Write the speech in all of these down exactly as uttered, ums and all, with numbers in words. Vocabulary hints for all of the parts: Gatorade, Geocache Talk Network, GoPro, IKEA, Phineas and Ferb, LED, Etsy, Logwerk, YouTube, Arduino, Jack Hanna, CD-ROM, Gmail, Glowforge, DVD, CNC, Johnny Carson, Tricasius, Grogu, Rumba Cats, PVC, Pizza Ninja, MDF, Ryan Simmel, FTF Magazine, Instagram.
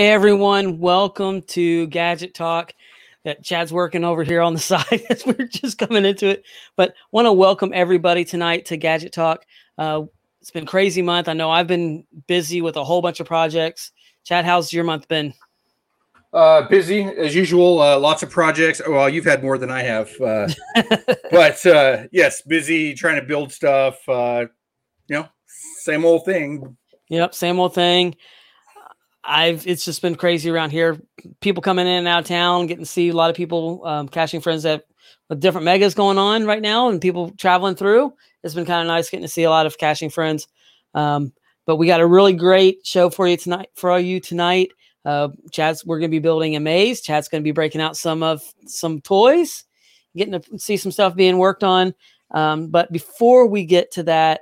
Hey everyone, welcome to Gadget Talk. That Chad's working over here on the side as we're just coming into it. But want to welcome everybody tonight to Gadget Talk. Uh, it's been a crazy month. I know I've been busy with a whole bunch of projects. Chad, how's your month been? Uh, busy as usual. Uh, lots of projects. Well, you've had more than I have. Uh, but uh, yes, busy trying to build stuff. Uh, you know, same old thing. Yep, same old thing. I've it's just been crazy around here. People coming in and out of town, getting to see a lot of people, um, caching friends that with different megas going on right now, and people traveling through. It's been kind of nice getting to see a lot of caching friends. Um, but we got a really great show for you tonight. For you tonight, uh, Chad's we're going to be building a maze. Chad's going to be breaking out some of some toys, getting to see some stuff being worked on. Um, but before we get to that.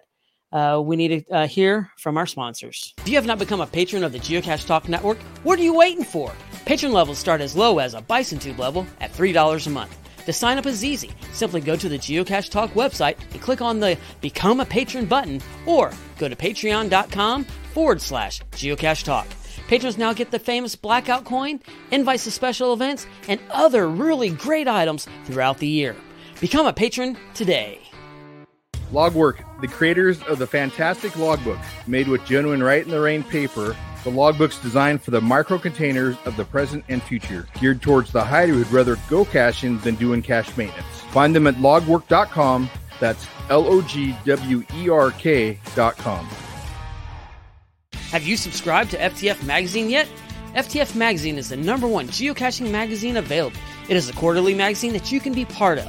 Uh, we need to uh, hear from our sponsors. If you have not become a patron of the Geocache Talk Network, what are you waiting for? Patron levels start as low as a bison tube level at three dollars a month. To sign up is easy. Simply go to the Geocache Talk website and click on the Become a Patron button, or go to patreon.com forward slash Geocache Talk. Patrons now get the famous blackout coin, invites to special events, and other really great items throughout the year. Become a patron today. Logwerk, the creators of the fantastic logbook made with genuine Write in the Rain paper, the logbook's designed for the micro containers of the present and future, geared towards the hider who'd rather go caching than doing cache maintenance. Find them at logwerk dot com. That's L O G W E R K dot com. Have you subscribed to F T F Magazine yet? F T F Magazine is the number one geocaching magazine available. It is a quarterly magazine that you can be part of.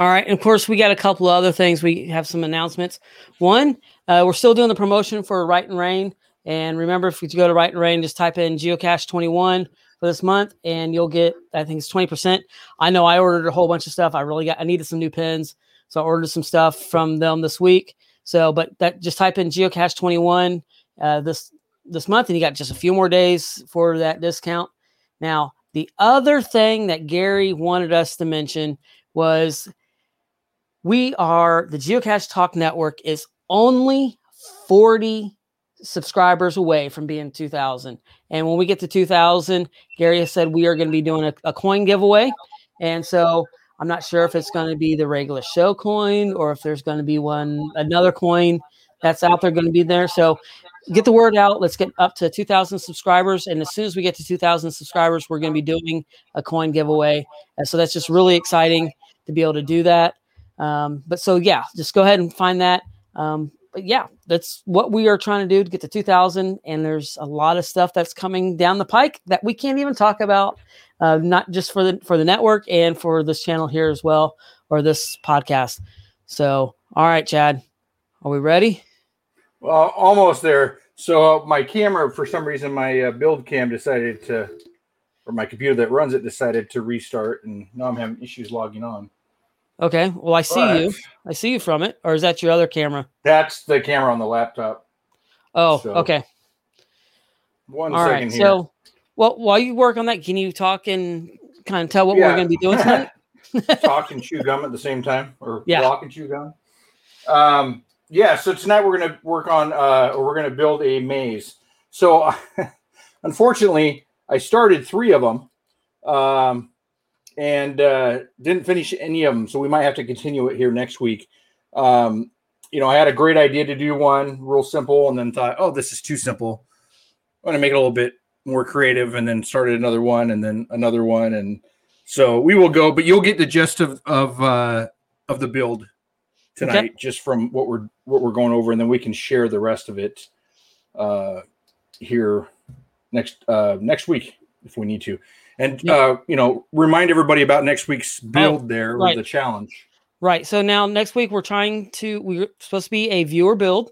All right. And of course, we got a couple of other things. We have some announcements. One, uh, we're still doing the promotion for Write in Rain. And remember, if you go to Write in Rain, just type in Geocache twenty-one for this month and you'll get, I think it's twenty percent. I know I ordered a whole bunch of stuff. I really got, I needed some new pins. So I ordered some stuff from them this week. So, but that just type in Geocache twenty-one uh, this, this month and you got just a few more days for that discount. Now, the other thing that Gary wanted us to mention was we are, the Geocache Talk Network is only forty subscribers away from being two thousand. And when we get to two thousand, Gary has said we are going to be doing a, a coin giveaway. And so I'm not sure if it's going to be the regular show coin or if there's going to be one, another coin that's out there going to be there. So get the word out. Let's get up to two thousand subscribers. And as soon as we get to two thousand subscribers, we're going to be doing a coin giveaway. And so that's just really exciting to be able to do that. Um, but so, yeah, just go ahead and find that. Um, but yeah, that's what we are trying to do to get to two thousand. And there's a lot of stuff that's coming down the pike that we can't even talk about, uh, not just for the, for the network and for this channel here as well, or this podcast. So, all right, Chad, are we ready? Well, almost there. So uh, my camera, for some reason, my uh, build cam decided to, or my computer that runs it decided to restart, and now I'm having issues logging on. Okay. Well, I see but, you. I see you from it. Or is that your other camera? That's the camera on the laptop. Oh, so, okay. One All second right. here. So, well, while you work on that, can you talk and kind of tell what yeah. we're going to be doing tonight? Talk and chew gum at the same time, or yeah. walk and chew gum. Um, yeah. So tonight we're going to work on, uh, or we're going to build a maze. So, unfortunately, I started three of them. Um, And uh, didn't finish any of them, so we might have to continue it here next week. Um, you know, I had a great idea to do one, real simple, and then thought, oh, this is too simple. I'm going to make it a little bit more creative, and then started another one, and then another one, and so we will go. But you'll get the gist of of uh, of the build tonight, okay. just from what we're what we're going over, and then we can share the rest of it uh, here next uh, next week if we need to. And, yeah. uh, you know, remind everybody about next week's build oh, there right. with the challenge. Right. So now next week we're trying to, we're supposed to be a viewer build.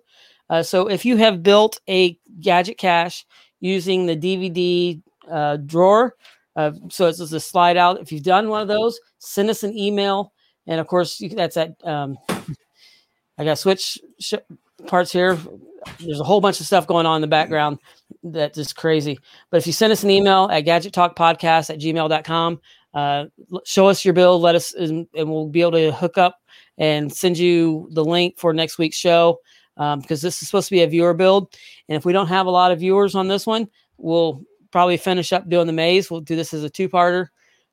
Uh, so if you have built a gadget cache using the D V D uh, drawer, uh, so it's just a slide out. If you've done one of those, send us an email. And of course, you, that's at, um, I got to switch sh- parts here. There's a whole bunch of stuff going on in the background that is crazy. But if you send us an email at gadget talk podcast at gmail dot com, uh, show us your bill, let us, and, and we'll be able to hook up and send you the link for next week's show. Um, because this is supposed to be a viewer build. And if we don't have a lot of viewers on this one, we'll probably finish up doing the maze. We'll do this as a two-parter.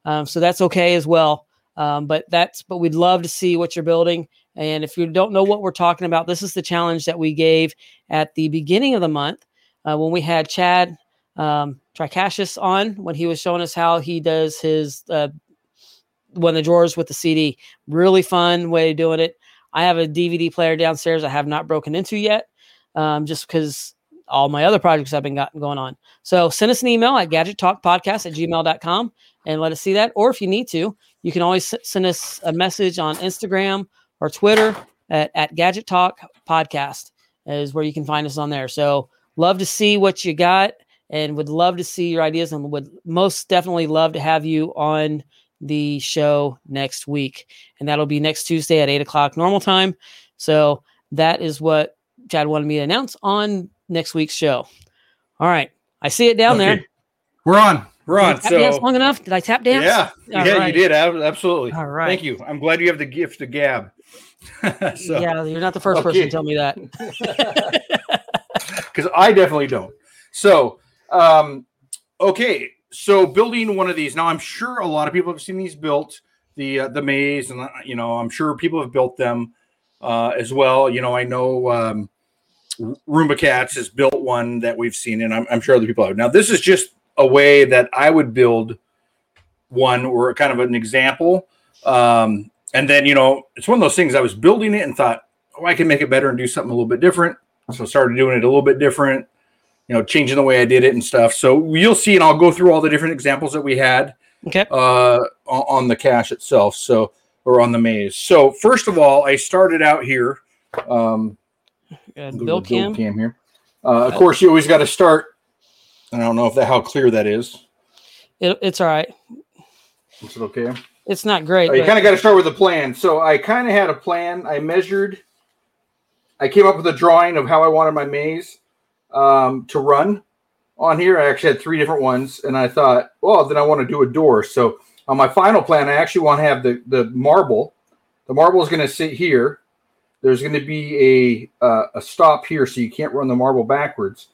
Um, so that's okay as well. Um, but that's, but we'd love to see what you're building. And if you don't know what we're talking about, this is the challenge that we gave at the beginning of the month uh, when we had Chad um, Tricasius on, when he was showing us how he does his uh, one of the drawers with the C D. Really fun way of doing it. I have a D V D player downstairs I have not broken into yet, um, just because all my other projects have been got, going on. So send us an email at gadget talk podcast at gmail dot com and let us see that. Or if you need to, you can always s- send us a message on Instagram or Twitter at, at Gadget Talk Podcast is where you can find us on there. So love to see what you got and would love to see your ideas and would most definitely love to have you on the show next week, and that'll be next Tuesday at eight o'clock normal time. So that is what Chad wanted me to announce on next week's show. All right, I see it down okay. there. We're on. We're on. Did I tap so dance long enough? Did I tap dance? Yeah, All yeah, right. You did absolutely. All right, thank you. I'm glad you have the gift of gab. so, yeah, you're not the first okay. person to tell me that because I definitely don't. So, um, okay. So building one of these now, I'm sure a lot of people have seen these built, the uh, the maze, and you know, I'm sure people have built them uh, as well. You know, I know um, Rumba Cats has built one that we've seen, and I'm, I'm sure other people have. Now, this is just a way that I would build one, or kind of an example. Um, and then you know, it's one of those things. I was building it and thought, oh, I can make it better and do something a little bit different. So I started doing it a little bit different. You know, changing the way I did it and stuff. So you'll see, and I'll go through all the different examples that we had okay. uh, on the cache itself, so or on the maze. So first of all, I started out here. Um, Bill Cam here. Uh, of course, you always got to start. I don't know if that how clear that is. It, it's all right. Is it okay? It's not great. Uh, you kind of got to start with a plan. So I kind of had a plan. I measured. I came up with a drawing of how I wanted my maze um to run on here. I actually had three different ones, and I thought, well, then I want to do a door. So on my final plan, I actually want to have the the marble the marble is going to sit here. There's going to be a uh, a stop here, so you can't run the marble backwards,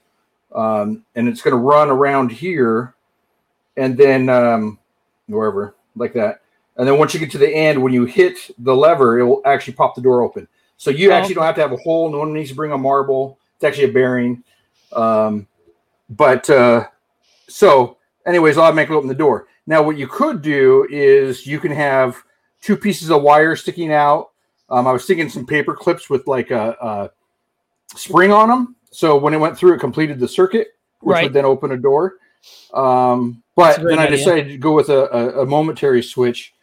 um and it's going to run around here and then um wherever like that, and then once you get to the end, when you hit the lever, it will actually pop the door open. So you oh. actually don't have to have a hole. No one needs to bring a marble. It's actually a bearing. Um, but, uh, so anyways, I'll make it open the door. Now, what you could do is you can have two pieces of wire sticking out. Um, I was thinking some paper clips with like a, a spring on them. So when it went through, it completed the circuit, which right. would then open a door. Um, but then I idea. decided to go with a, a, a momentary switch,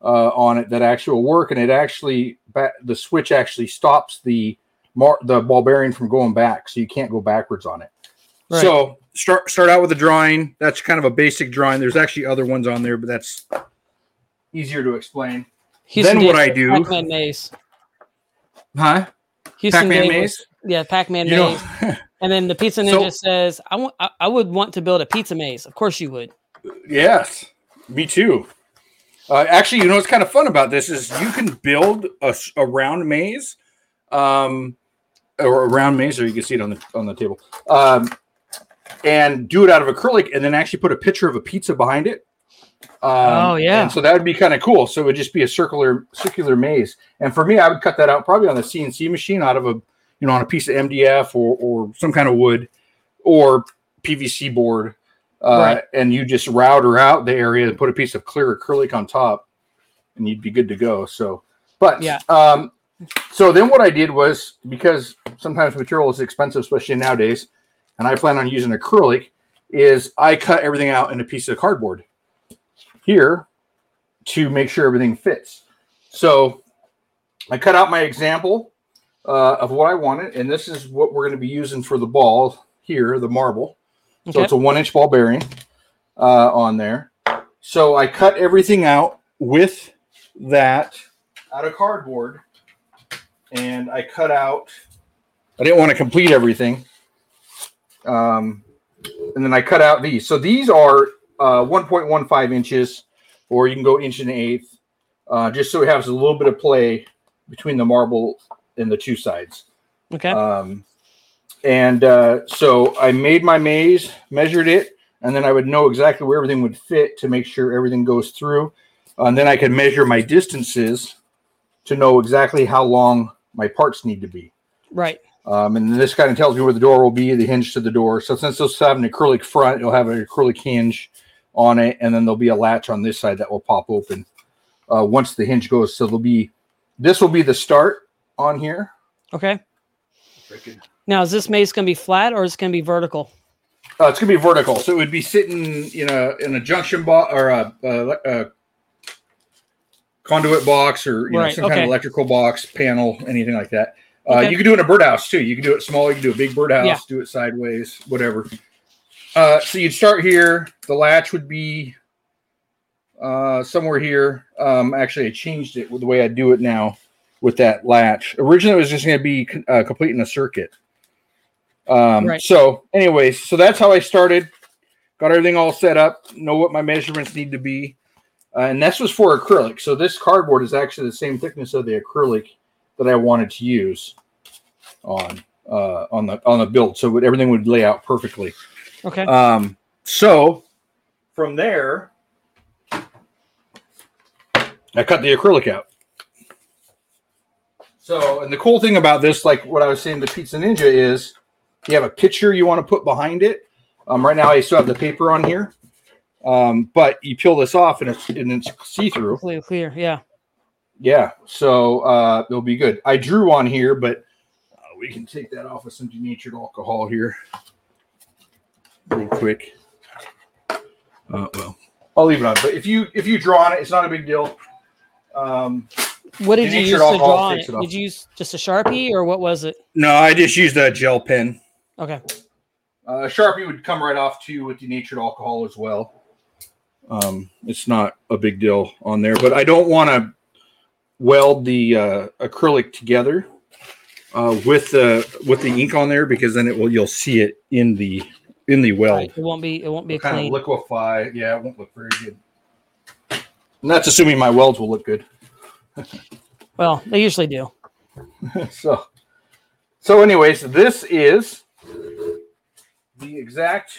uh, on it that actually will work. And it actually, ba- the switch actually stops the, Mar- the ball bearing from going back, so you can't go backwards on it. Right. So start start out with a drawing. That's kind of a basic drawing. There's actually other ones on there, but that's easier to explain. Houston then what I do, Pac-Man maze, huh? Houston Pac-Man maze, maze? yeah, Pac-Man you maze. And then the Pizza Ninja so, says, "I want, I would want to build a pizza maze." Of course, you would. Yes, me too. Uh, actually, you know what's kind of fun about this is you can build a, a round maze. Um, or a round maze, or you can see it on the on the table, um, and do it out of acrylic, and then actually put a picture of a pizza behind it. Um, oh yeah! And so that would be kind of cool. So it would just be a circular circular maze. And for me, I would cut that out probably on the C N C machine, out of a you know on a piece of M D F or or some kind of wood or P V C board, uh, right. and you just router out the area and put a piece of clear acrylic on top, and you'd be good to go. So, but yeah. Um, So then what I did was, because sometimes material is expensive, especially nowadays, and I plan on using acrylic, is I cut everything out in a piece of cardboard here to make sure everything fits. So I cut out my example uh, of what I wanted, and this is what we're going to be using for the ball here, the marble. Okay. So it's a one-inch ball bearing uh, on there. So I cut everything out with that out of cardboard, and I cut out, I didn't want to complete everything. Um, and then I cut out these. So these are uh, one point one five inches, or you can go inch and an eighth, uh, just so it has a little bit of play between the marble and the two sides. Okay. Um, and uh, so I made my maze, measured it, and then I would know exactly where everything would fit to make sure everything goes through. And then I could measure my distances to know exactly how long my parts need to be. Right. Um, and this kind of tells me where the door will be, the hinge to the door. So since this will have an acrylic front, it'll have an acrylic hinge on it. And then there'll be a latch on this side that will pop open uh, once the hinge goes. So there'll be, this will be the start on here. Okay. Freaking. Now, is this maze going to be flat or is it going to be vertical? Uh, it's going to be vertical. So it would be sitting in a, in a junction box or a, a, a conduit box or you right. know, some okay. kind of electrical box, panel, anything like that. Uh, okay. You can do it in a birdhouse, too. You can do it small. You can do a big birdhouse, yeah. do it sideways, whatever. Uh, so you'd start here. The latch would be uh, somewhere here. Um, actually, I changed it with the way I do it now with that latch. Originally, it was just going to be uh, completing a circuit. Um, right. So anyways, so that's how I started. Got everything all set up. Know what my measurements need to be. Uh, and this was for acrylic. So this cardboard is actually the same thickness of the acrylic that I wanted to use on uh, on the on the build, so it, everything would lay out perfectly. Okay. Um, so from there, I cut the acrylic out. So, and the cool thing about this, like what I was saying to Pizza Ninja, is you have a picture you want to put behind it. Um, right now, I still have the paper on here, um, but you peel this off and it's and it's see-through. Clear, clear, yeah. Yeah, so uh, it'll be good. I drew on here, but uh, we can take that off with some denatured alcohol here real quick. Uh, well, I'll leave it on. But if you if you draw on it, it's not a big deal. Um, what did you use to draw on it? it did you use just a Sharpie or what was it? No, I just used a gel pen. Okay. Uh, a Sharpie would come right off too with denatured alcohol as well. Um, it's not a big deal on there, but I don't want to weld the uh, acrylic together uh, with the with the ink on there because then it will you'll see it in the in the weld. Right. It won't be it won't be It'll clean. Kind of liquefy. Yeah, it won't look very good. And that's assuming my welds will look good. Well, they usually do. so, so anyways, this is the exact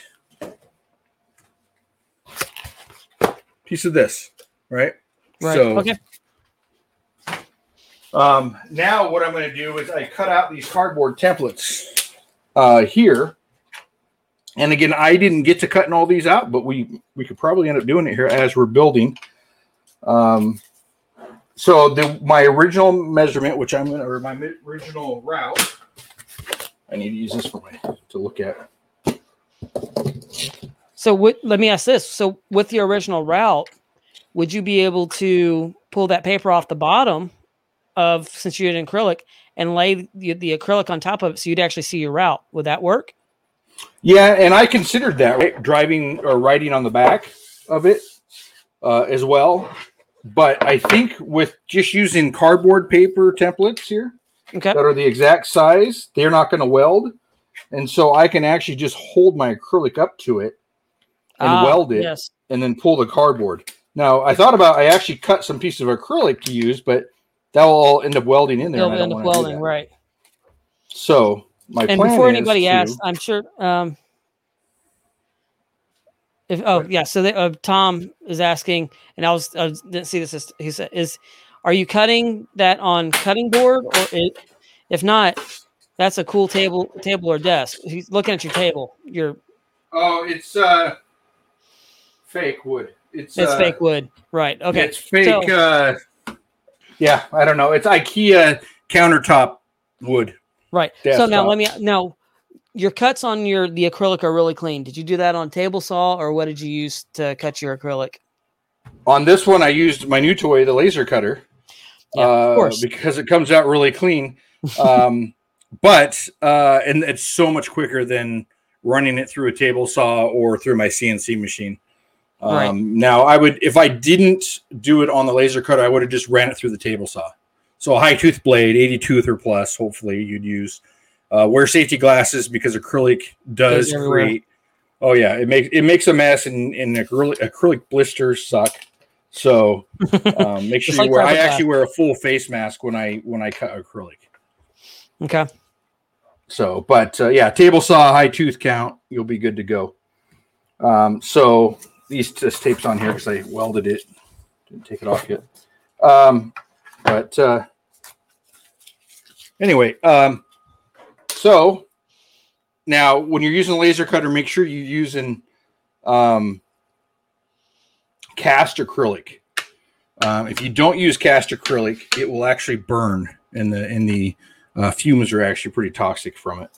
piece of this, right? Right. So, okay. Um, now what I'm going to do is I cut out these cardboard templates uh, here. And again, I didn't get to cutting all these out, but we, we could probably end up doing it here as we're building. Um, so the, my original measurement, which I'm going to, or my original route, I need to use this for my, to look at. So what, let me ask this. So with the original route, would you be able to pull that paper off the bottom of since you did acrylic and lay the, the acrylic on top of it so you'd actually see your route? Would that work? Yeah, and I considered that, right? Driving or writing on the back of it uh, as well. But I think with just using cardboard paper templates here okay. that are the exact size, they're not going to weld. And so I can actually just hold my acrylic up to it and ah, weld it yes. and then pull the cardboard. Now, I thought about I actually cut some piece of acrylic to use, but that will all end up welding in there. It'll end up welding, right. So my and plan before anybody asks, I'm sure. Um, if oh yeah, so they, uh, Tom is asking, and I was I didn't see this. As, he said, "Is are you cutting that on cutting board, or it, if not, that's a cool table table or desk." He's looking at your table. Your oh, it's uh, fake wood. It's it's uh, fake wood, right? Okay, it's fake. So, uh, Yeah, I don't know. It's IKEA countertop wood. Right. Desktop. So now let me now your cuts on your the acrylic are really clean. Did you do that on table saw or what did you use to cut your acrylic? On this one, I used my new toy, the laser cutter, yeah, uh, of course. Because it comes out really clean. Um, but uh, and it's so much quicker than running it through a table saw or through my C N C machine. Um, right. Now, I would, if I didn't do it on the laser cutter, I would have just ran it through the table saw. So a high tooth blade, eighty tooth or plus, hopefully you'd use. Uh, wear safety glasses because acrylic does create. Oh yeah, it makes it makes a mess, and, and acrylic, acrylic blisters suck. So um, make sure you like wear. I actually wear a full face mask when I when I cut acrylic. Okay. So, but uh, yeah, table saw, high tooth count, you'll be good to go. Um, so these this tape's on here because I welded it, didn't take it off yet. Um, but uh, anyway, um, so now when you're using a laser cutter, make sure you're using um, cast acrylic. Um, if you don't use cast acrylic, it will actually burn, and the in the uh, fumes are actually pretty toxic from it.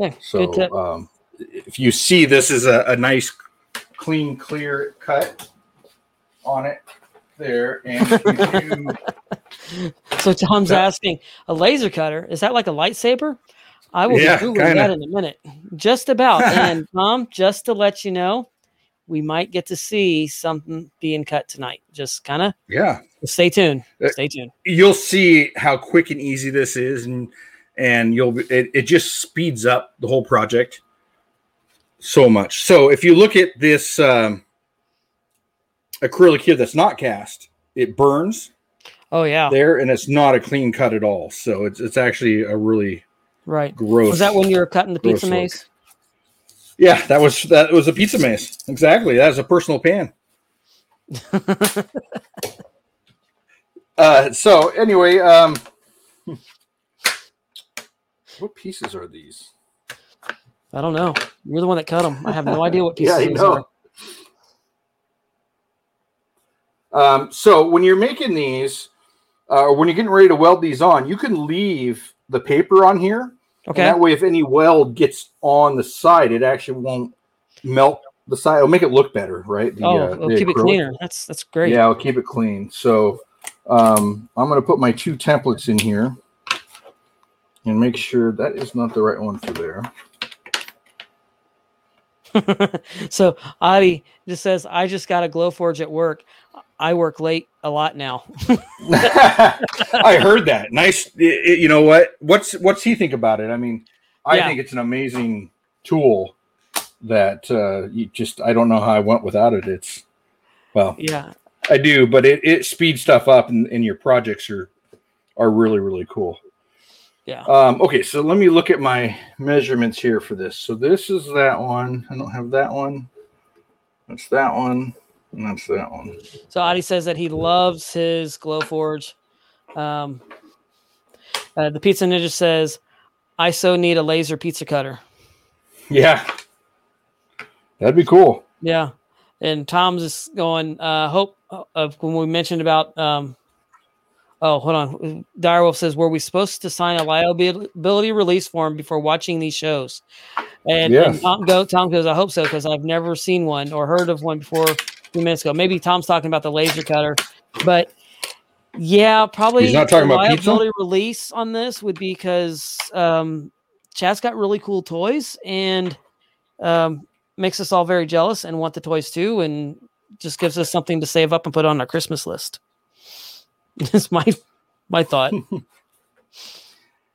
Okay, so um, if you see, this is a, a nice, clean, clear cut on it there. And you do... So Tom's that... asking, a laser cutter, is that like a lightsaber? I will yeah, be Googling kinda. that in a minute. Just about. And Tom, just to let you know, we might get to see something being cut tonight. Just kind of yeah. Stay tuned. Stay tuned. You'll see how quick and easy this is, and and you'll it, it just speeds up the whole project so much. So if you look at this um, acrylic here that's not cast, it burns. Oh yeah, there, and it's not a clean cut at all. So it's it's actually a really Right. Gross. Was that when you were cutting the pizza maze? Yeah, that was that was a pizza maze. Exactly. That was a personal pan. uh, so anyway, um, what pieces are these? I don't know. You're the one that cut them. I have no idea what pieces yeah, these are. Um, so when you're making these, uh, or when you're getting ready to weld these on, you can leave the paper on here. Okay. And that way, if any weld gets on the side, it actually won't melt the side. It'll make it look better, right? The, oh, uh, it'll keep acrylic. It cleaner. That's that's great. Yeah, I'll keep it clean. So um, I'm going to put my two templates in here and make sure that is not the right one for there. So Adi just says, I just got a Glowforge at work. I work late a lot now. I heard that. Nice. It, it, you know what? What's what's he think about it? I mean, I yeah. think it's an amazing tool that uh, you just, I don't know how I went without it. It's, well, yeah, I do, but it, it speeds stuff up, and, and your projects are, are really, really cool. Yeah. Um, okay. So let me look at my measurements here for this. So this is that one. I don't have that one. That's that one. And that's that one. So Adi says that he loves his Glowforge. Um, uh, the Pizza Ninja says, I so need a laser pizza cutter. Yeah. That'd be cool. Yeah. And Tom's just going, uh, hope uh, when we mentioned about, um, oh, hold on. Direwolf says, were we supposed to sign a liability release form before watching these shows? And, yes. and Tom, go, Tom goes, I hope so, because I've never seen one or heard of one before. Few minutes ago, maybe Tom's talking about the laser cutter, but yeah, probably he's not talking about pizza. Release on this would be because um, Chad's got really cool toys and um, makes us all very jealous and want the toys too, and just gives us something to save up and put on our Christmas list. That's my my thought.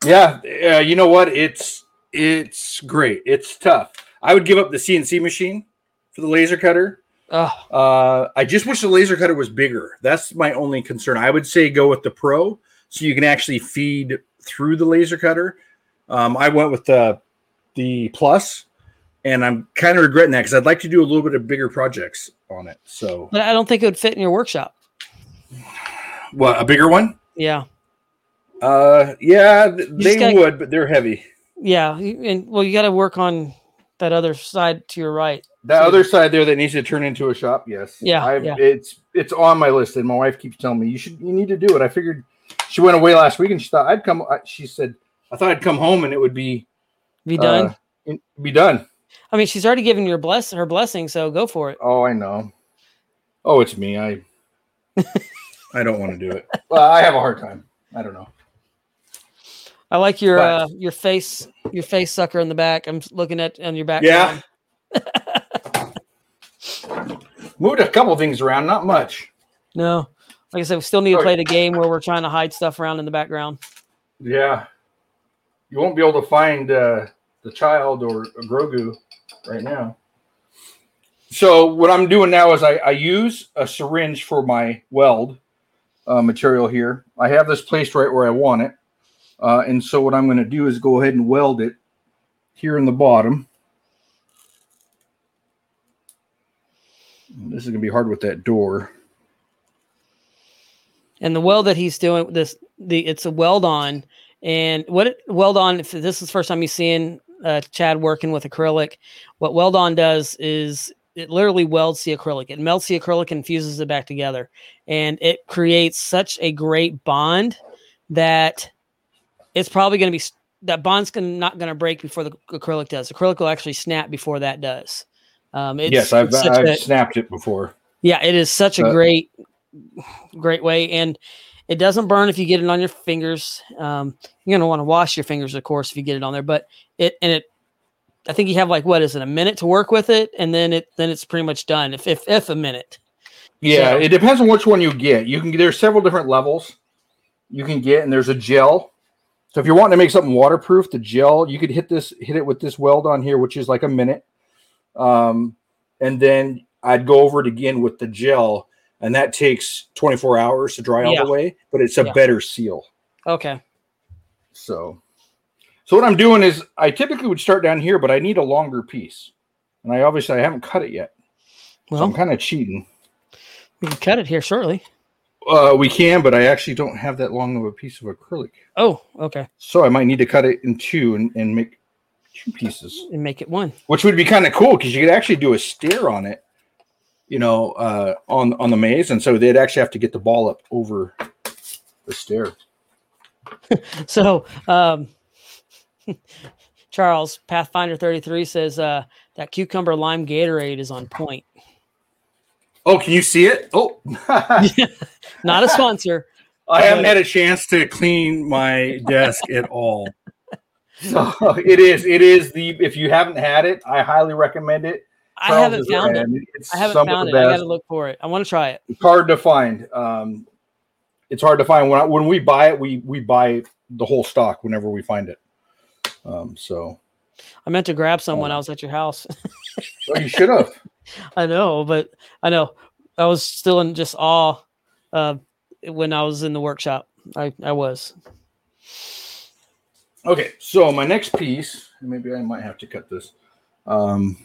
Yeah, uh, you know what? It's it's great. It's tough. I would give up the C N C machine for the laser cutter. Oh. Uh, I just wish the laser cutter was bigger. That's my only concern. I would say go with the Pro, so you can actually feed through the laser cutter. Um, I went with the the Plus, and I'm kind of regretting that because I'd like to do a little bit of bigger projects on it. So, but I don't think it would fit in your workshop. What, a bigger one? Yeah. Uh, yeah, th- they gotta, would, but they're heavy. Yeah, and well, you got to work on that other side to your right. That other side there that needs to turn into a shop, yes. Yeah, I've, yeah. It's it's on my list, and my wife keeps telling me you should you need to do it. I figured she went away last week, and she thought I'd come. She said I thought I'd come home, and it would be be done. Uh, in, be done. I mean, she's already given your bless her blessing, so go for it. Oh, I know. Oh, it's me. I I don't want to do it. Well, I have a hard time. I don't know. I like your but, uh, your face your face sucker in the back. I'm looking at on your back. Yeah. Moved a couple things around, not much. No. Like I said, we still need to play the game where we're trying to hide stuff around in the background. Yeah. You won't be able to find uh, the child or Grogu right now. So what I'm doing now is I, I use a syringe for my weld uh, material here. I have this placed right where I want it. Uh, and so what I'm going to do is go ahead and weld it here in the bottom. This is going to be hard with that door. And the weld that he's doing, this the it's a weld on. And what it, weld on, if this is the first time you're seeing uh, Chad working with acrylic, what weld on does is it literally welds the acrylic. It melts the acrylic and fuses it back together. And it creates such a great bond that it's probably going to be, that bond's gonna, not going to break before the acrylic does. Acrylic will actually snap before that does. Um, it's, yes, I've, it's I've a, snapped it before. Yeah, it is such a uh, great, great way. And it doesn't burn if you get it on your fingers. Um, you're going to want to wash your fingers, of course, if you get it on there. But it, and it, I think you have like, what is it, a minute to work with it? And then it, then it's pretty much done. If, if, if a minute. Yeah. So, it depends on which one you get. You can, there's several different levels you can get, and there's a gel. So if you're wanting to make something waterproof, the gel, you could hit this, hit it with this weld on here, which is like a minute. Um, and then I'd go over it again with the gel, and that takes twenty-four hours to dry all yeah. the way, but it's a yeah. better seal. Okay. So, so what I'm doing is I typically would start down here, but I need a longer piece, and I obviously I haven't cut it yet. Well, so I'm kind of cheating. We can cut it here shortly. Uh, we can, but I actually don't have that long of a piece of acrylic. Oh, okay. So I might need to cut it in two and, and make two pieces and make it one, which would be kind of cool because you could actually do a stair on it, you know, uh, on, on the maze. And so they'd actually have to get the ball up over the stair. So, um, Charles Pathfinder thirty-three says, uh, that cucumber lime Gatorade is on point. Oh, can you see it? Oh, not a sponsor. I haven't had a chance to clean my desk at all. So it is, it is the, if you haven't had it, I highly recommend it. Charles I haven't found it. It's I haven't found it. I got to look for it. I want to try it. It's hard to find. Um, it's hard to find. When I, when we buy it, we, we buy the whole stock whenever we find it. Um, so I meant to grab someone. Um, I was at your house. Well, you should have. I know, but I know I was still in just awe, uh, when I was in the workshop. I, I was. Okay, so my next piece, maybe I might have to cut this. Um,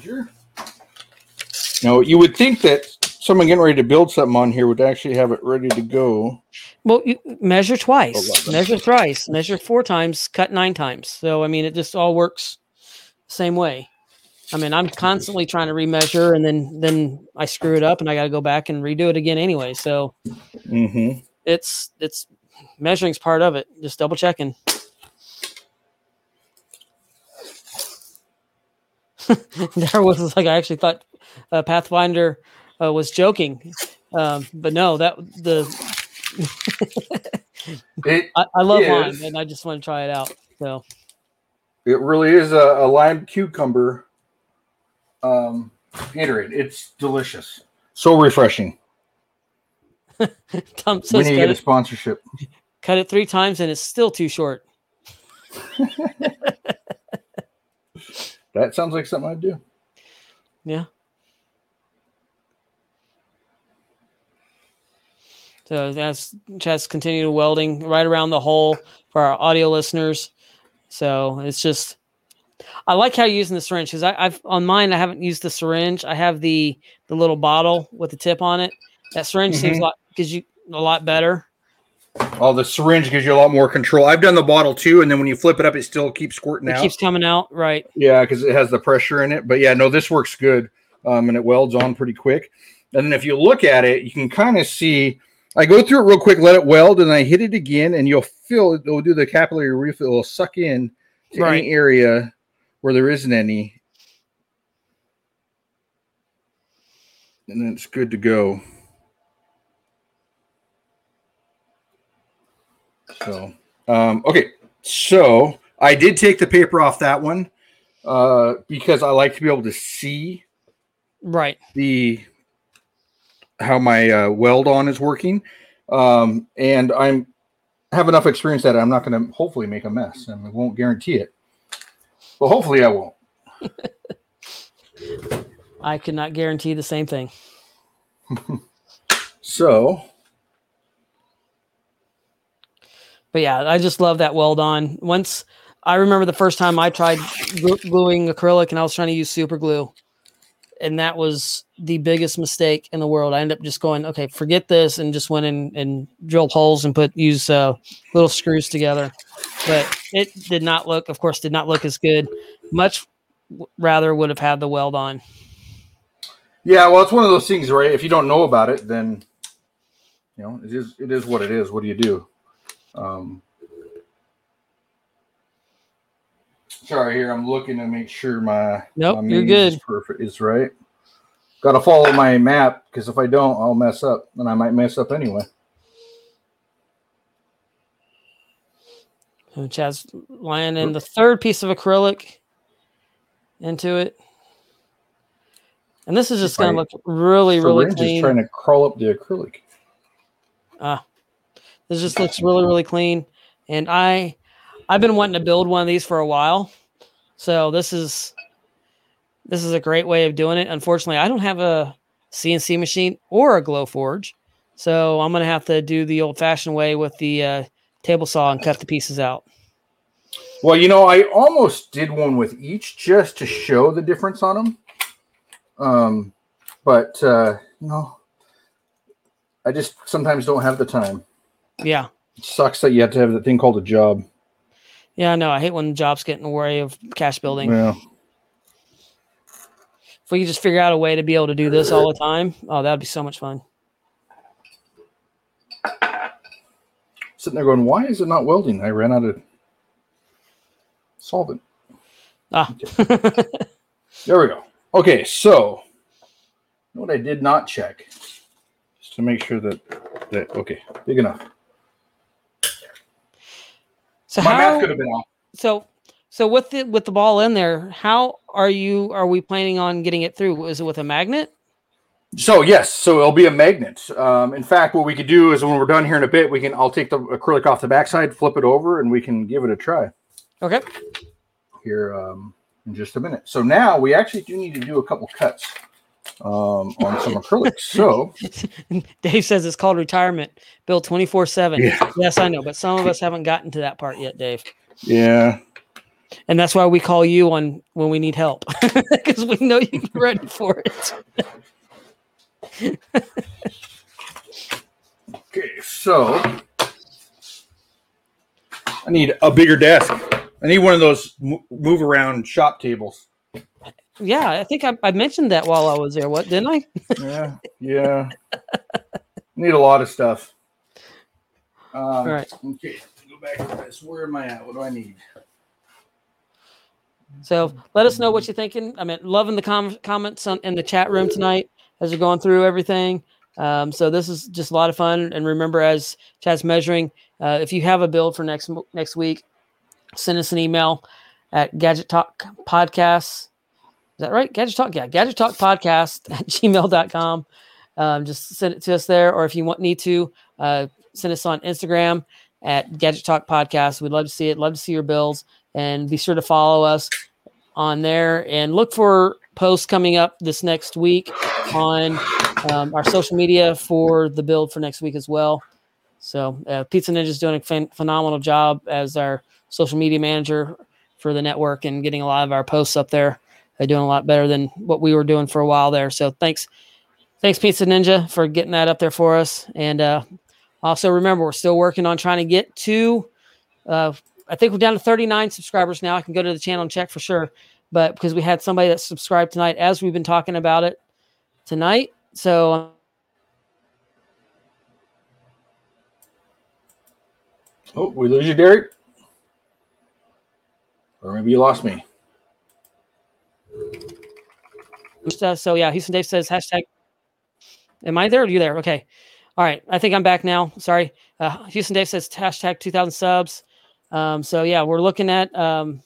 sure. Now, you would think that someone getting ready to build something on here would actually have it ready to go. Well, you measure twice, oh, measure thrice, measure four times, cut nine times. So, I mean, it just all works the same way. I mean, I'm constantly trying to remeasure, and then, then I screw it up, and I got to go back and redo it again anyway. So mm-hmm. it's it's... measuring's part of it. Just double checking. There was like I actually thought uh, Pathfinder uh, was joking, um, but no, that the it I, I love is. lime, and I just want to try it out. So it really is a, a lime cucumber um, Gatorade. It's delicious, so refreshing. Tom says we need to get a sponsorship. Cut it three times and it's still too short. That sounds like something I'd do. Yeah. So that's Chad's continued welding right around the hole for our audio listeners. So it's just, I like how you're using the syringe because I've on mine I haven't used the syringe. I have the the little bottle with the tip on it. That syringe mm-hmm. seems a lot gives you a lot better. Oh, the syringe gives you a lot more control. I've done the bottle too, and then when you flip it up, it still keeps squirting it out. It keeps coming out, right? Yeah, because it has the pressure in it. But yeah, no, this works good, um, and it welds on pretty quick. And then if you look at it, you can kind of see. I go through it real quick, let it weld, and I hit it again, and you'll feel it. It'll do the capillary refill. It'll suck in to right. any area where there isn't any, and then it's good to go. So, um, okay, so I did take the paper off that one uh, because I like to be able to see right? The how my uh, weld on is working, um, and I'm have enough experience that I'm not going to hopefully make a mess. I mean, I won't guarantee it, but hopefully I won't. I cannot guarantee the same thing. So, but yeah, I just love that weld on. Once I remember the first time I tried gl- gluing acrylic, and I was trying to use super glue, and that was the biggest mistake in the world. I ended up just going, okay, forget this, and just went in and drilled holes and put use uh, little screws together. But it did not look, of course, did not look as good. Much rather would have had the weld on. Yeah, well, it's one of those things, right? If you don't know about it, then you know it is. It is what it is. What do you do? Um, sorry, here I'm looking to make sure my nope, my you're good. Is perfect is right. Got to follow my map because if I don't, I'll mess up, and I might mess up anyway. So Chad's lying in the third piece of acrylic into it. And this is just going to look really, really clean. Just trying to crawl up the acrylic. Ah, this just looks really, really clean. And I, I've been wanting to build one of these for a while, so this is, this is a great way of doing it. Unfortunately, I don't have a C N C machine or a Glowforge, so I'm going to have to do the old-fashioned way with the uh, table saw and cut the pieces out. Well, you know, I almost did one with each just to show the difference on them. Um, but, uh, you know, I just sometimes don't have the time. Yeah. It sucks that you have to have the thing called a job. Yeah, I know. I hate when jobs get in the way of cache building. Yeah. If we could just figure out a way to be able to do this all the time. Oh, that'd be so much fun. Sitting there going, why is it not welding? I ran out of solvent. Ah, okay. There we go. Okay, so what I did not check, just to make sure that, that okay, big enough. So my how, math could have been off. So, so with the with the ball in there, how are you? Are we planning on getting it through? Is it with a magnet? So yes, so it'll be a magnet. Um, in fact, what we could do is when we're done here in a bit, we can I'll take the acrylic off the backside, flip it over, and we can give it a try. Okay. Here. Um, in just a minute. So now we actually do need to do a couple cuts um, on some acrylics. So Dave says it's called retirement, Bill twenty-four seven. Yeah. Yes, I know, but some of us haven't gotten to that part yet, Dave. Yeah. And that's why we call you on when we need help because we know you're ready for it. Okay, so I need a bigger desk. I need one of those move around shop tables. Yeah, I think I, I mentioned that while I was there. What didn't I? yeah, yeah. Need a lot of stuff. Um, All right. Okay, go back to this. Where am I at? What do I need? So let us know what you're thinking. I mean, loving the com- comments on, in the chat room tonight as you're going through everything. Um, so this is just a lot of fun. And remember, as Chad's measuring, uh, if you have a build for next next week, send us an email at Gadget Talk Podcast. Is that right? Gadget Talk? Yeah. Gadget Talk Podcast at gmail dot com. Um, just send it to us there. Or if you want need to, uh, send us on Instagram at Gadget Talk Podcast. We'd love to see it. Love to see your builds. And be sure to follow us on there. And look for posts coming up this next week on um, our social media for the build for next week as well. So uh, Pizza Ninja is doing a ph- phenomenal job as our social media manager for the network and getting a lot of our posts up there. They're doing a lot better than what we were doing for a while there. So thanks. Thanks Pizza Ninja for getting that up there for us. And uh, also remember, we're still working on trying to get to, uh, I think we're down to thirty-nine subscribers now. I can go to the channel and check for sure, but because we had somebody that subscribed tonight as we've been talking about it tonight. So oh, we lose you, Derek. Or maybe you lost me. Uh, so, yeah, Houston Dave says, hashtag, am I there or are you there? Okay. All right. I think I'm back now. Sorry. Uh, Houston Dave says, hashtag two thousand subs. Um, so, yeah, we're looking at um,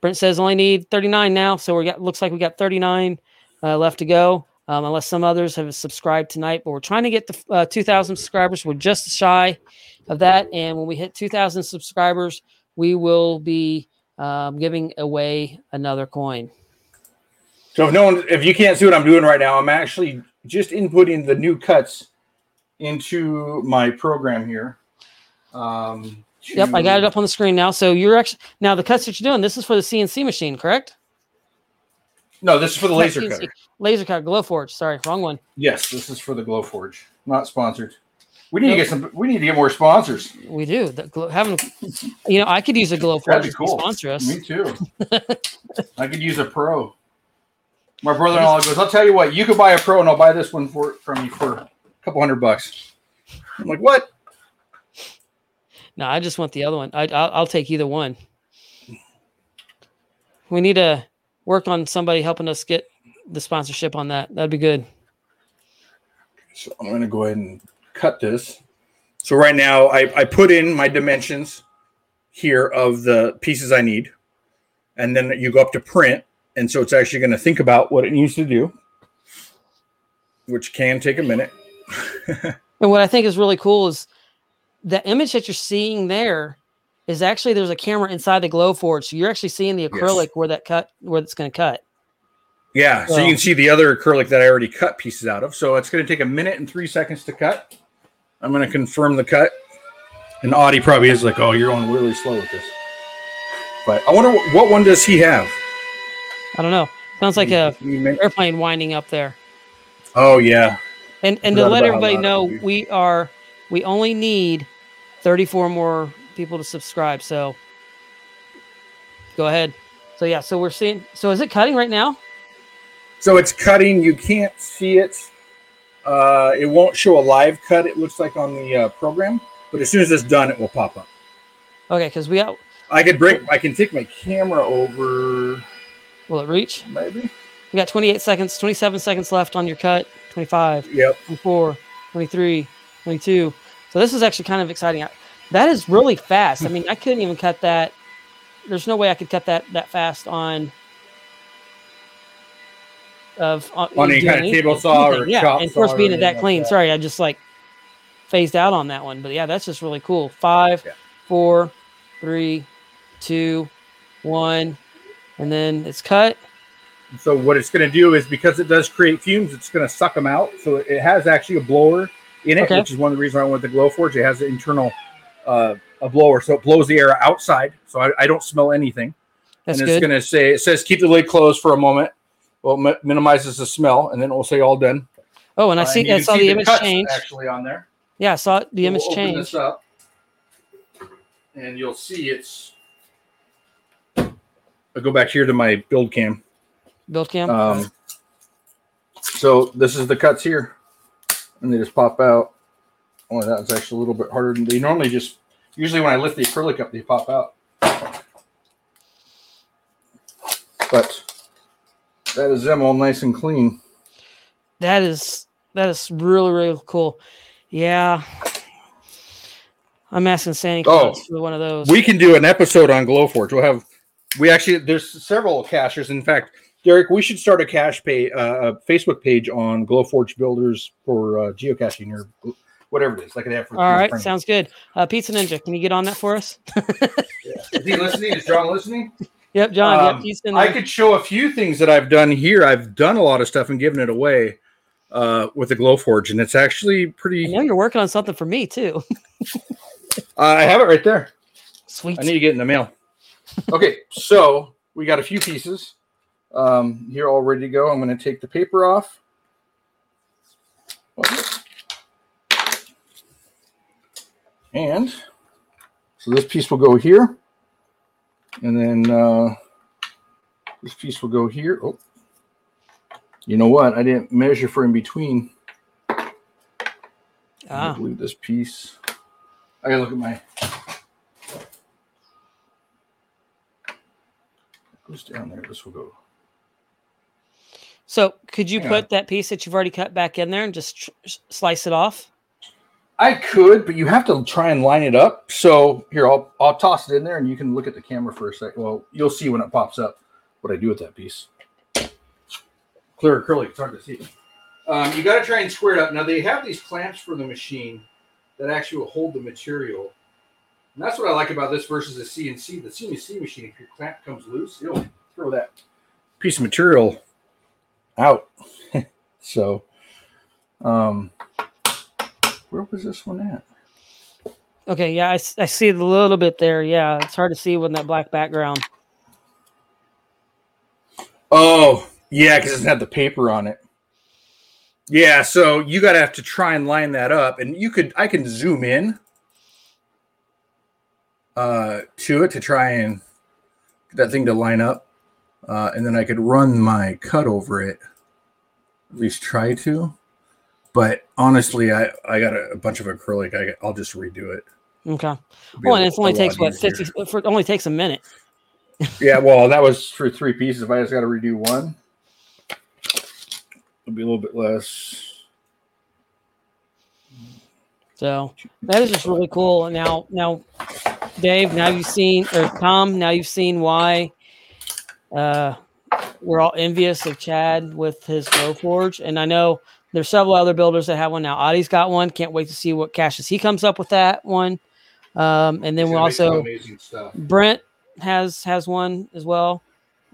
Brent says only need thirty-nine now, so we got looks like we got thirty-nine uh, left to go, um, unless some others have subscribed tonight. But we're trying to get to uh, two thousand subscribers. We're just shy of that, and when we hit two thousand subscribers, we will be um, giving away another coin. So if no one, if you can't see what I'm doing right now, I'm actually just inputting the new cuts into my program here. Um, to... Yep, I got it up on the screen now. So you're actually now the cuts that you're doing. This is for the C N C machine, correct? No, this is for the laser cutter. Laser cutter, Glowforge. Sorry, wrong one. Yes, this is for the Glowforge. Not sponsored. We need nope. to get some. We need to get more sponsors. We do. The, having, you know, I could use a Glowforge to cool. sponsor us. Me too. I could use a pro. My brother-in-law goes, I'll tell you what, you could buy a pro and I'll buy this one for from you for a couple hundred bucks. I'm like, what? No, I just want the other one. I, I'll, I'll take either one. We need to work on somebody helping us get the sponsorship on that. That'd be good. So I'm going to go ahead and cut this. So right now I, I put in my dimensions here of the pieces I need. And then you go up to print. And so it's actually going to think about what it needs to do, which can take a minute. And what I think is really cool is the image that you're seeing there is actually there's a camera inside the Glowforge. So you're actually seeing the acrylic yes. where that cut, where it's going to cut. Yeah. So, so you can see the other acrylic that I already cut pieces out of. So it's going to take a minute and three seconds to cut. I'm going to confirm the cut. And Audie probably is like, oh, you're going really slow with this. But I wonder what, what one does he have? I don't know. Sounds like a airplane winding up there. Oh yeah. And and to let everybody know, we are we only need thirty-four more people to subscribe. So go ahead. So yeah. So we're seeing. So is it cutting right now? So it's cutting. You can't see it. Uh, it won't show a live cut. It looks like on the uh, program. But as soon as it's done, it will pop up. Okay, because we got. I could bring. I can take my camera over. Will it reach? Maybe. You got twenty-eight seconds, twenty-seven seconds left on your cut. twenty-five, yep. twenty-four, twenty-three, twenty-two. So this is actually kind of exciting. That is really fast. I mean, I couldn't even cut that. There's no way I could cut that that fast on of on, on any kind anything. Of table saw or yeah. chop saw. And of course, being it that clean. Like that. Sorry, I just like phased out on that one. But yeah, that's just really cool. Five, yeah. four, three, two, one. And then it's cut. So what it's going to do is because it does create fumes, it's going to suck them out. So it has actually a blower in it, okay. which is one of the reasons I went with the Glowforge. It has an internal uh, a blower, so it blows the air outside. So I, I don't smell anything. That's and it's going to say, it says keep the lid closed for a moment. Well, it minimizes the smell, and then it will say all done. Oh, and I see. Uh, and I saw the, the image change actually on there. Yeah, I saw the so image we'll change. Open this up, and you'll see it's. I'll go back here to my build cam. Build cam. Um, so this is the cuts here, and they just pop out. Oh, that was actually a little bit harder than they normally just. Usually, when I lift the acrylic up, they pop out. But that is them all nice and clean. That is that is really really cool. Yeah. I'm asking Sandy oh, for one of those. We can do an episode on Glowforge. We'll have. We actually, there's several cachers. In fact, Derek, we should start a cache pay, uh, a Facebook page on Glowforge builders for uh, geocaching or whatever it is. Like they have for all right, friends. Sounds good. Uh, Pizza Ninja, can you get on that for us? Yeah. Is he listening? Is John listening? Yep, John. Um, yep, he's in there. I could show a few things that I've done here. I've done a lot of stuff and given it away uh, with the Glowforge, and it's actually pretty. I know you're working on something for me too. uh, I have it right there. Sweet. I need to get in the mail. Okay, so we got a few pieces um, here all ready to go. I'm going to take the paper off. And so this piece will go here. And then uh, this piece will go here. Oh, you know what? I didn't measure for in between. Ah. I believe this piece. I got to look at my... down there. This will go. So could you yeah. put that piece that you've already cut back in there and just tr- slice it off? I could, but you have to try and line it up. So here, I'll I'll toss it in there, and you can look at the camera for a second. Well, you'll see when it pops up what I do with that piece. Clear or curly, it's hard to see. Um, you got to try and square it up. Now, they have these clamps for the machine that actually will hold the material. And that's what I like about this versus the C N C. The C N C machine, if your clamp comes loose, it'll throw that piece of material out. So, um, where was this one at? Okay, yeah, I, I see it a little bit there. Yeah, it's hard to see with that black background. Oh, yeah, because it doesn't have the paper on it. Yeah, so you got to have to try and line that up. And you could, I can zoom in uh, to it to try and get that thing to line up. Uh, and then I could run my cut over it, at least try to. But honestly, I, I got a, a bunch of acrylic. I, I'll just redo it. Okay. Well, and it only takes, what, fifty, it only takes a minute. Yeah, well, that was for three pieces. If I just got to redo one, it'll be a little bit less. So that is just really cool. And now, now, Dave, now you've seen, or Tom, now you've seen why uh, we're all envious of Chad with his Glowforge. And I know there's several other builders that have one now. Adi's got one. Can't wait to see what caches he comes up with that one. Um, and then we also Brent has has one as well.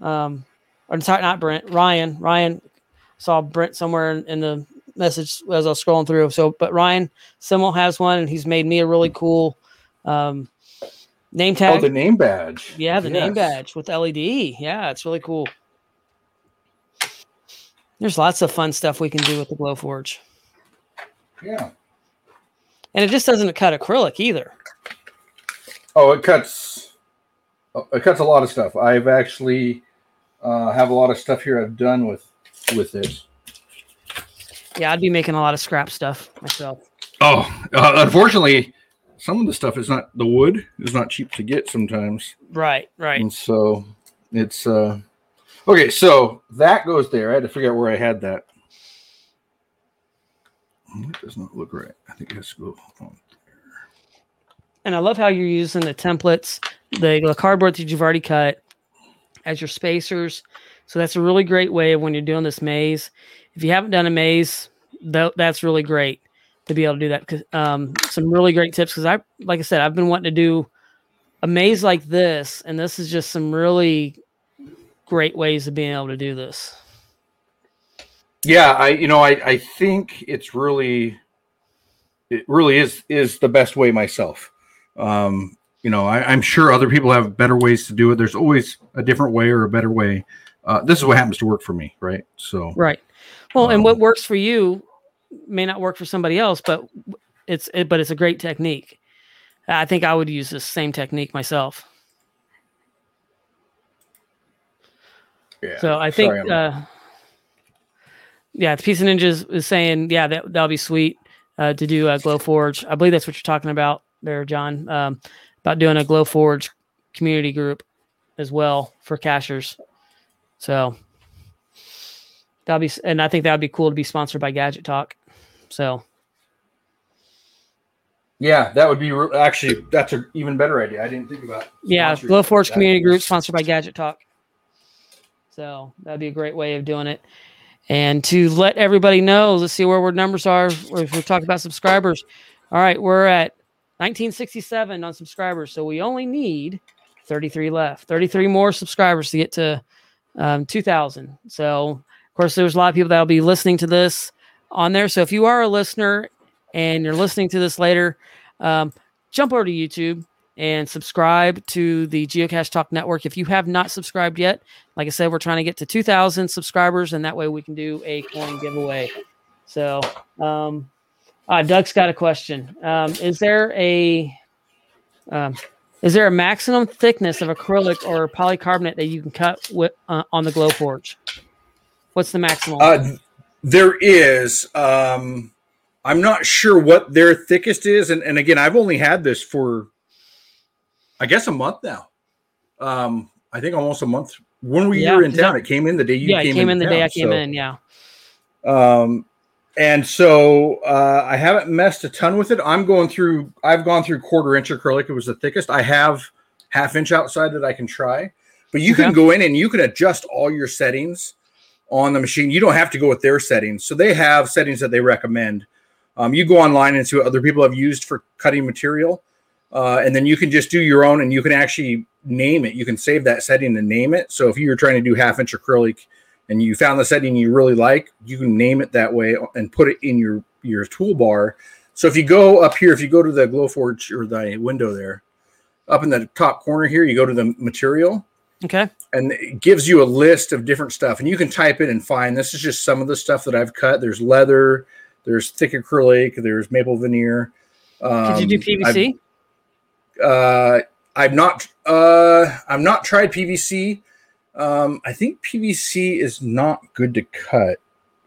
Um, or sorry, not Brent. Ryan. Ryan saw Brent somewhere in, in the message as I was scrolling through. So, but Ryan Simmel has one, and he's made me a really cool um, name tag. Oh, the name badge. Yeah, the yes. name badge with L E D. Yeah, it's really cool. There's lots of fun stuff we can do with the Glowforge. Yeah. And it just doesn't cut acrylic either. Oh, it cuts. It cuts a lot of stuff. I've actually uh, have a lot of stuff here I've done with with it. Yeah, I'd be making a lot of scrap stuff myself. Oh, uh, unfortunately, some of the stuff is not the wood is not cheap to get sometimes. Right, right. And so it's uh, okay. So that goes there. I had to figure out where I had that. It does not look right. I think it has to go on there. And I love how you're using the templates. The cardboard that you've already cut as your spacers. So that's a really great way of when you're doing this maze. If you haven't done a maze, th- that's really great to be able to do that. Cause, um, some really great tips. Cause I, like I said, I've been wanting to do a maze like this. And this is just some really great ways of being able to do this. Yeah. I, you know, I, I think it's really, it really is, is the best way myself. Um, You know, I, I'm sure other people have better ways to do it. There's always a different way or a better way. Uh, this is what happens to work for me, right? So right. Well, um, and what works for you may not work for somebody else, but it's it, but it's a great technique. I think I would use this same technique myself. Yeah. So I think, sorry, uh, yeah, the Pizza Ninja is saying, yeah, that that'll be sweet uh, to do a Glowforge. I believe that's what you're talking about there, John. Um, About doing a Glowforge community group as well for cachers. So that'll be, and I think that would be cool to be sponsored by Gadget Talk. So yeah, that would be re- actually, that's an even better idea. I didn't think about. Yeah. Glowforge community group sponsored by Gadget Talk. So that'd be a great way of doing it. And to let everybody know, let's see where our numbers are. Or if we're talking about subscribers. All right. We're at nineteen sixty-seven on subscribers, so we only need thirty-three left, thirty-three more subscribers to get to um, two thousand. So, of course, there's a lot of people that will be listening to this on there. So if you are a listener and you're listening to this later, um, jump over to YouTube and subscribe to the Geocache Talk Network. If you have not subscribed yet, like I said, we're trying to get to two thousand subscribers, and that way we can do a coin giveaway. So, um Uh, Doug's got a question. Um, is there a um, is there a maximum thickness of acrylic or polycarbonate that you can cut with uh, on the Glowforge? What's the maximum? Uh, there is. Um, I'm not sure what their thickest is, and, and again, I've only had this for I guess a month now. Um, I think almost a month. When we yeah, were in town, that, it came in the day you yeah, came, it came in. in the town, day I came so. in. Yeah. Um. And so uh, I haven't messed a ton with it. I'm going through, I've gone through quarter inch acrylic. It was the thickest. I have half inch outside that I can try, but you okay. can go in and you can adjust all your settings on the machine. You don't have to go with their settings. So they have settings that they recommend. Um, you go online and see what other people have used for cutting material. Uh, and then you can just do your own, and you can actually name it. You can save that setting and name it. So if you were trying to do half inch acrylic and you found the setting you really like, you can name it that way and put it in your, your toolbar. So if you go up here, if you go to the Glowforge or the window there, up in the top corner here, you go to the material. Okay. And it gives you a list of different stuff. And you can type in and find, this is just some of the stuff that I've cut. There's leather, there's thick acrylic, there's maple veneer. Um, Did you do P V C? I've, uh, I've not uh, I've not tried P V C. Um, I think P V C is not good to cut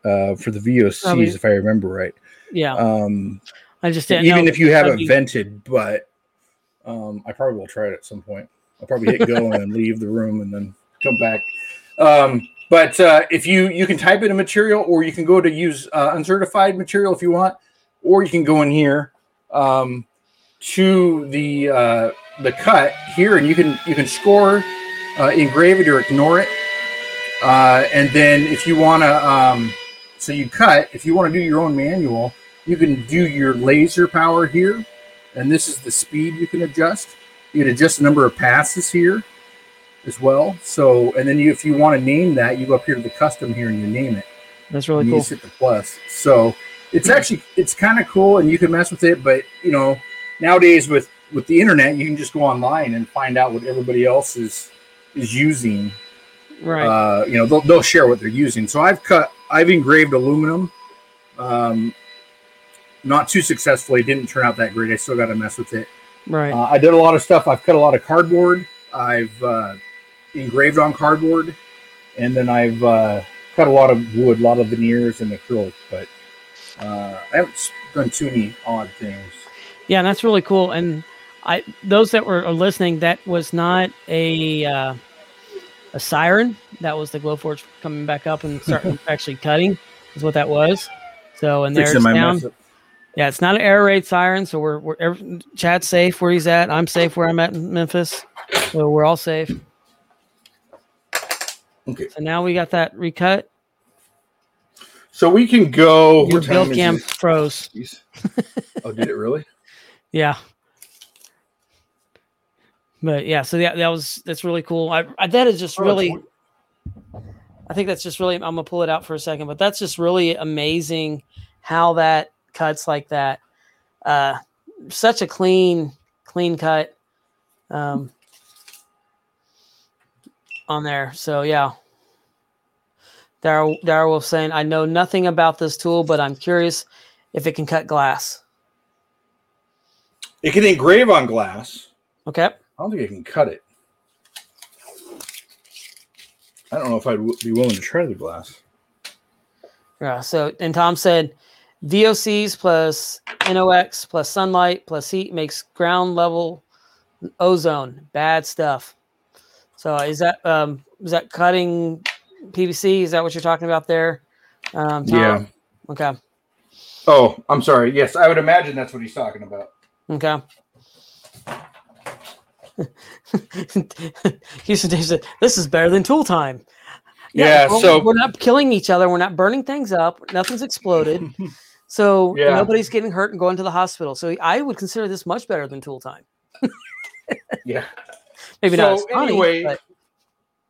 uh, for the V O Cs, I mean, if I remember right. Yeah. Um, I just didn't even know if you haven't vented, but um, I probably will try it at some point. I'll probably hit go and then leave the room and then come back. Um, but uh, if you you can type in a material, or you can go to use uh, uncertified material if you want, or you can go in here um, to the uh, the cut here, and you can you can score. Uh, engrave it or ignore it, uh, and then if you want to, um, so you cut. If you want to do your own manual, you can do your laser power here, and this is the speed you can adjust. You can adjust the number of passes here as well. So, and then you, if you want to name that, you go up here to the custom here and you name it. That's really and cool. You just hit the plus. So it's actually it's kind of cool, and you can mess with it. But you know, nowadays with with the internet, you can just go online and find out what everybody else is. is using, right? Uh, you know, they'll, they'll share what they're using. So I've cut, I've engraved aluminum, um, not too successfully. It didn't turn out that great. I still got to mess with it. Right. Uh, I did a lot of stuff. I've cut a lot of cardboard. I've uh, engraved on cardboard, and then I've uh, cut a lot of wood, a lot of veneers and acrylic. But uh, I haven't done too many odd things. Yeah, and that's really cool. And I, those that were listening, that was not a uh, a siren. That was the Glowforge coming back up and starting actually cutting is what that was. So, and there's down. Yeah, it's not an air raid siren. So we're we're every, Chad's safe where he's at. I'm safe where I'm at in Memphis. So we're all safe. Okay. So now we got that recut. So we can go. Your build cam froze. Oh, did it really? Yeah. But yeah, so yeah, that was that's really cool. I, I that is just really, I think that's just really. I'm gonna pull it out for a second, but that's just really amazing how that cuts like that. Uh, such a clean, clean cut um, on there. So yeah, Darrell Wolf saying, "I know nothing about this tool, but I'm curious if it can cut glass." It can engrave on glass. Okay. I don't think I can cut it. I don't know if I'd w- be willing to try the glass. Yeah. So, and Tom said, V O Cs plus N O X plus sunlight plus heat makes ground level ozone. Bad stuff. So, is that um, is that cutting P V C? Is that what you're talking about there? Um, Tom? Yeah. Okay. Oh, I'm sorry. Yes, I would imagine that's what he's talking about. Okay. Houston Dave said, "This is better than tool time." Yeah, yeah we're, so we're not killing each other. We're not burning things up. Nothing's exploded, so yeah. Nobody's getting hurt and going to the hospital. So I would consider this much better than tool time. Yeah, maybe so not. Funny, anyway, but...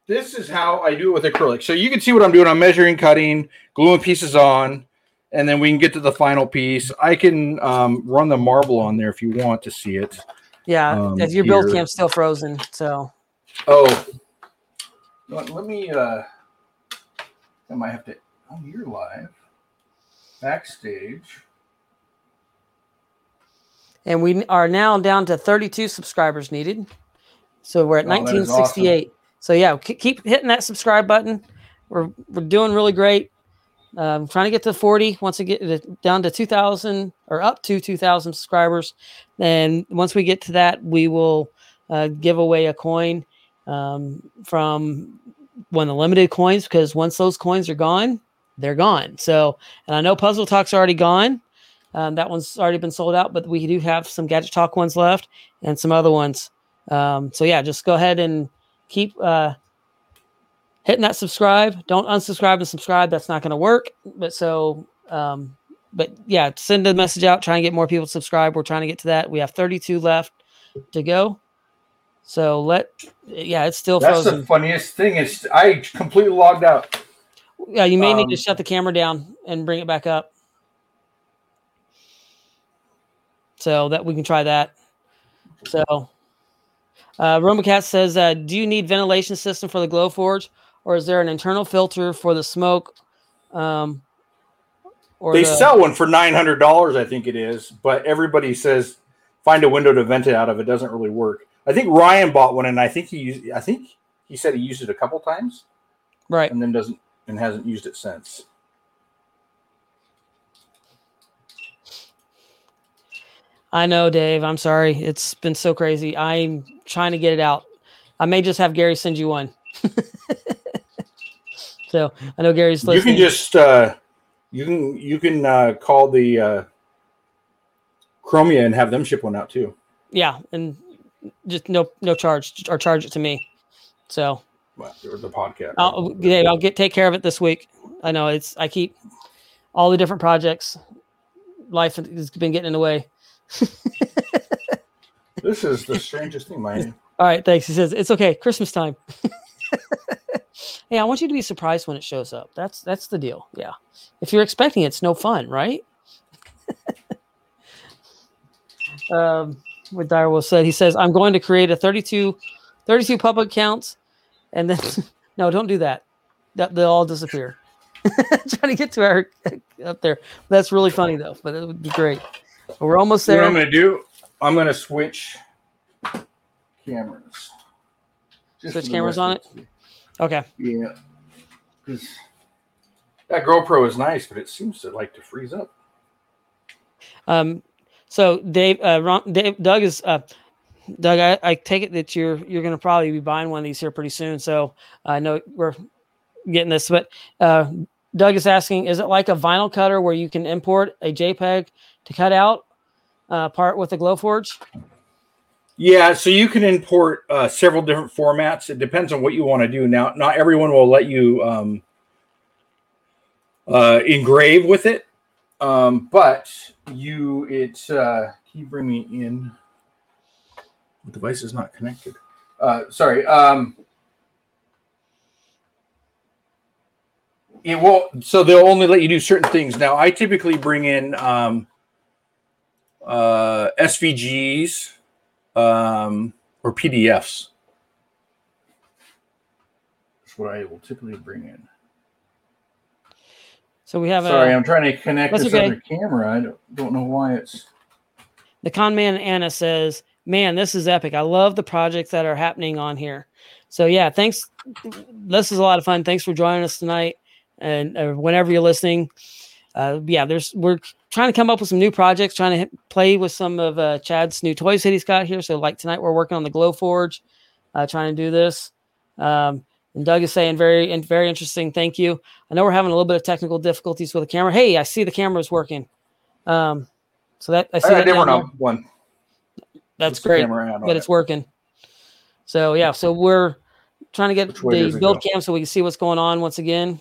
this is how I do it with acrylic. So you can see what I'm doing. I'm measuring, cutting, gluing pieces on, and then we can get to the final piece. I can um, run the marble on there if you want to see it. Yeah, um, your build here. Camp's still frozen, so. Oh, let, let me, uh, I might have to, oh, you're live, backstage. And we are now down to thirty-two subscribers needed. So we're at oh, nineteen sixty-eight. Awesome. So yeah, keep hitting that subscribe button. We're we're doing really great. I'm um, trying to get to forty. Once we get to, down to two thousand or up to two thousand subscribers, and once we get to that, we will uh, give away a coin um, from one of the limited coins. Because once those coins are gone, they're gone. So, and I know Puzzle Talk's already gone. Um, that one's already been sold out, but we do have some Gadget Talk ones left and some other ones. Um, so yeah, just go ahead and keep uh, hitting that subscribe. Don't unsubscribe and subscribe. That's not going to work. But so, um, but yeah, send a message out. Try and get more people to subscribe. We're trying to get to that. We have thirty-two left to go. So let, yeah, it's still That's frozen. That's the funniest thing is I completely logged out. Yeah, you may um, need to shut the camera down and bring it back up. So that we can try that. So uh, Rumba Cat says, uh, do you need ventilation system for the Glowforge, or is there an internal filter for the smoke? Um, or they the- sell one for nine hundred dollars, I think it is. But everybody says find a window to vent it out of. It doesn't really work. I think Ryan bought one, and I think he used, I think he said he used it a couple times. Right. And then doesn't and hasn't used it since. I know, Dave. I'm sorry. It's been so crazy. I'm trying to get it out. I may just have Gary send you one. So I know Gary's listening. You can just uh, you can you can uh, call the uh, Chromia and have them ship one out too. Yeah, and just no no charge or charge it to me. So well, the podcast. I'll, Dave, I'll get take care of it this week. I know it's. I keep all the different projects. Life has been getting in the way. This is the strangest thing, man. All right, thanks. He says it's okay. Christmas time. Hey, I want you to be surprised when it shows up. That's that's the deal. Yeah, if you're expecting it, it's no fun, right? um, what Direwolf said. He says I'm going to create a thirty-two, thirty-two public accounts, and then no, don't do that. That they'll all disappear. Trying to get to our up there. That's really funny though, but it would be great. We're almost there. You know what I'm going to do? I'm going to switch cameras. Just switch cameras on it? Okay. Yeah. Because that GoPro is nice, but it seems to like to freeze up. Um. So Dave, uh, Ron, Dave Doug is uh, Doug. I, I take it that you're you're going to probably be buying one of these here pretty soon. So I know we're getting this, but uh, Doug is asking: is it like a vinyl cutter where you can import a JPEG to cut out uh, part with the Glowforge? Yeah, so you can import uh, several different formats. It depends on what you want to do. Now, not everyone will let you um, uh, engrave with it, um, but you it's. Uh, can you bring me in? The device is not connected. Uh, sorry. Um, it won't. So they'll only let you do certain things. Now, I typically bring in. Um, Uh, S V Gs um, or P D Fs. That's what I will typically bring in. So we have. Sorry, a, I'm trying to connect this okay. other camera. I don't, don't know why it's. The con man Anna says, "Man, this is epic. I love the projects that are happening on here." So yeah, thanks. This is a lot of fun. Thanks for joining us tonight, and uh, whenever you're listening. Uh, yeah, there's we're trying to come up with some new projects, trying to hit, play with some of uh, Chad's new toys that he's got here. So like tonight, we're working on the Glowforge, uh, trying to do this. Um, and Doug is saying very, very interesting. Thank you. I know we're having a little bit of technical difficulties with the camera. Hey, I see the camera's working. Um, so that I see I, that I one. That's it's great, but it. it's working. So yeah, so we're trying to get the build cam so we can see what's going on once again.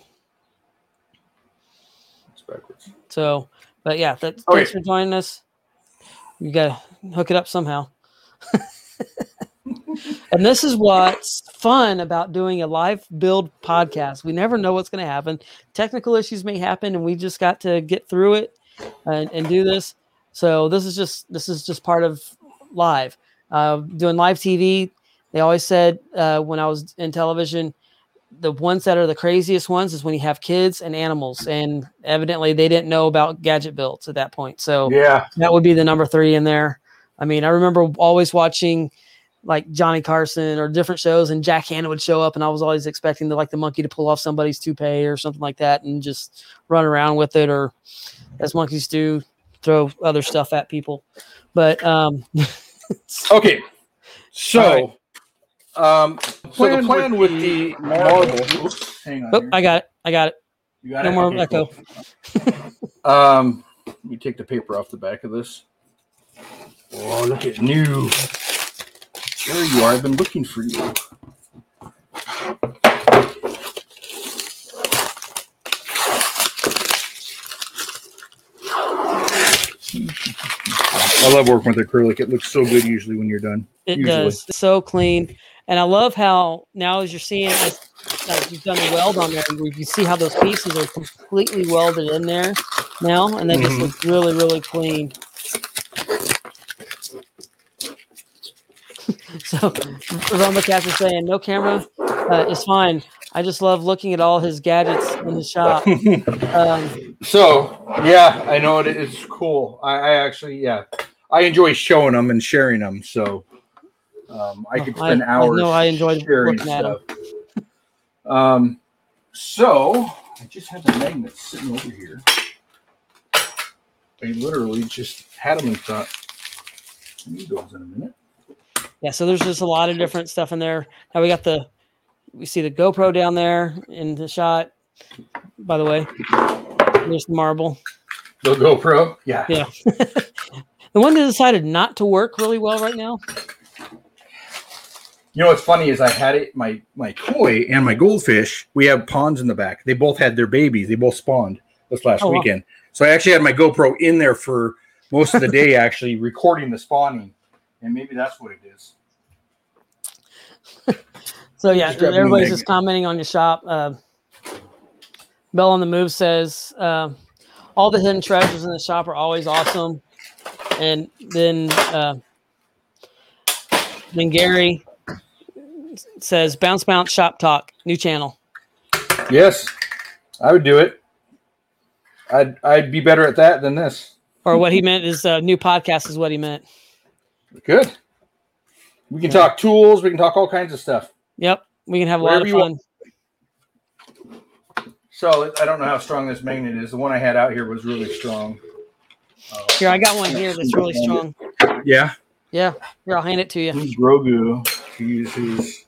Backwards. So, but yeah, that, okay. Thanks for joining us. You got to hook it up somehow. And this is what's fun about doing a live build podcast. We never know what's going to happen. Technical issues may happen, and we just got to get through it and, and do this. So this is just this is just part of live. Uh, doing live T V, they always said uh, when I was in television, the ones that are the craziest ones is when you have kids and animals, and evidently they didn't know about gadget builds at that point. So yeah, that would be the number three in there. I mean, I remember always watching like Johnny Carson or different shows, and Jack Hanna would show up, and I was always expecting the, like the monkey to pull off somebody's toupee or something like that and just run around with it. Or as monkeys do, throw other stuff at people. But, um, okay. So, Um, so the plan with, with the marble. Hang on. Oh, I got it. I got it. You got no it? more okay, echo. Cool. um, let me take the paper off the back of this. Oh, look at new. There you are. I've been looking for you. I love working with acrylic. It looks so good usually when you're done. It usually. does. It's so clean. And I love how now as you're seeing as, as you've done the weld on there, and you see how those pieces are completely welded in there now, and they mm-hmm. just look really, really clean. So Rumba Cats is saying, no camera uh, is fine. I just love looking at all his gadgets in the shop. um, so, yeah, I know it, it's cool. I, I actually, yeah, I enjoy showing them and sharing them. So um, I could spend I, hours I know I enjoyed sharing looking stuff. At them. Um, so I just had the magnets sitting over here. I literally just had them and thought, I need those in a minute. Yeah, so there's just a lot of different stuff in there. Now we got the, we see the GoPro down there in the shot, by the way. There's the marble. The GoPro? Yeah. Yeah. The one that decided not to work really well right now. You know what's funny is I had it, my, my koi and my goldfish, we have ponds in the back. They both had their babies. They both spawned this last oh, weekend. Wow. So I actually had my GoPro in there for most of the day actually recording the spawning. And maybe that's what it is. So, yeah, just everybody's just commenting on your shop. Uh, Bell on the Move says, uh, all the hidden treasures in the shop are always awesome. And then uh, then Gary says, bounce, bounce, shop talk, new channel. Yes, I would do it. I'd, I'd be better at that than this. Or what he meant is uh, new podcast is what he meant. Good. We can yeah. talk tools. We can talk all kinds of stuff. Yep. We can have a Wherever lot of fun. So I don't know how strong this magnet is. The one I had out here was really strong. Uh, here, I got one here that's really strong. Yeah. Yeah. Here, I'll hand it to you. Here's Grogu. He's, he's...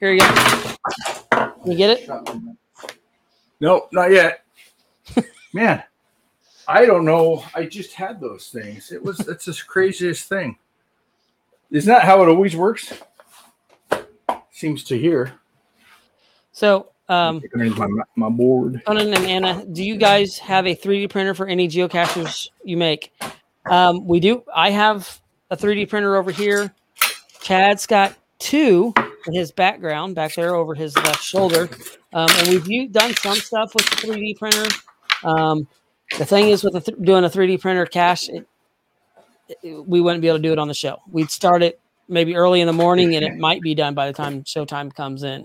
Here you go. You get it? No, not yet. Man, I don't know. I just had those things. It was, that's the craziest thing. Isn't that how it always works? Seems to hear. So, um, my, my board. Conan and Anna, do you guys have a three D printer for any geocachers you make? Um, we do. I have a three D printer over here. Chad's got two in his background back there over his left shoulder. Um, and we've done some stuff with the three D printer. Um, the thing is with the th- doing a three D printer cache, it, we wouldn't be able to do it on the show. We'd start it maybe early in the morning and it might be done by the time showtime comes in.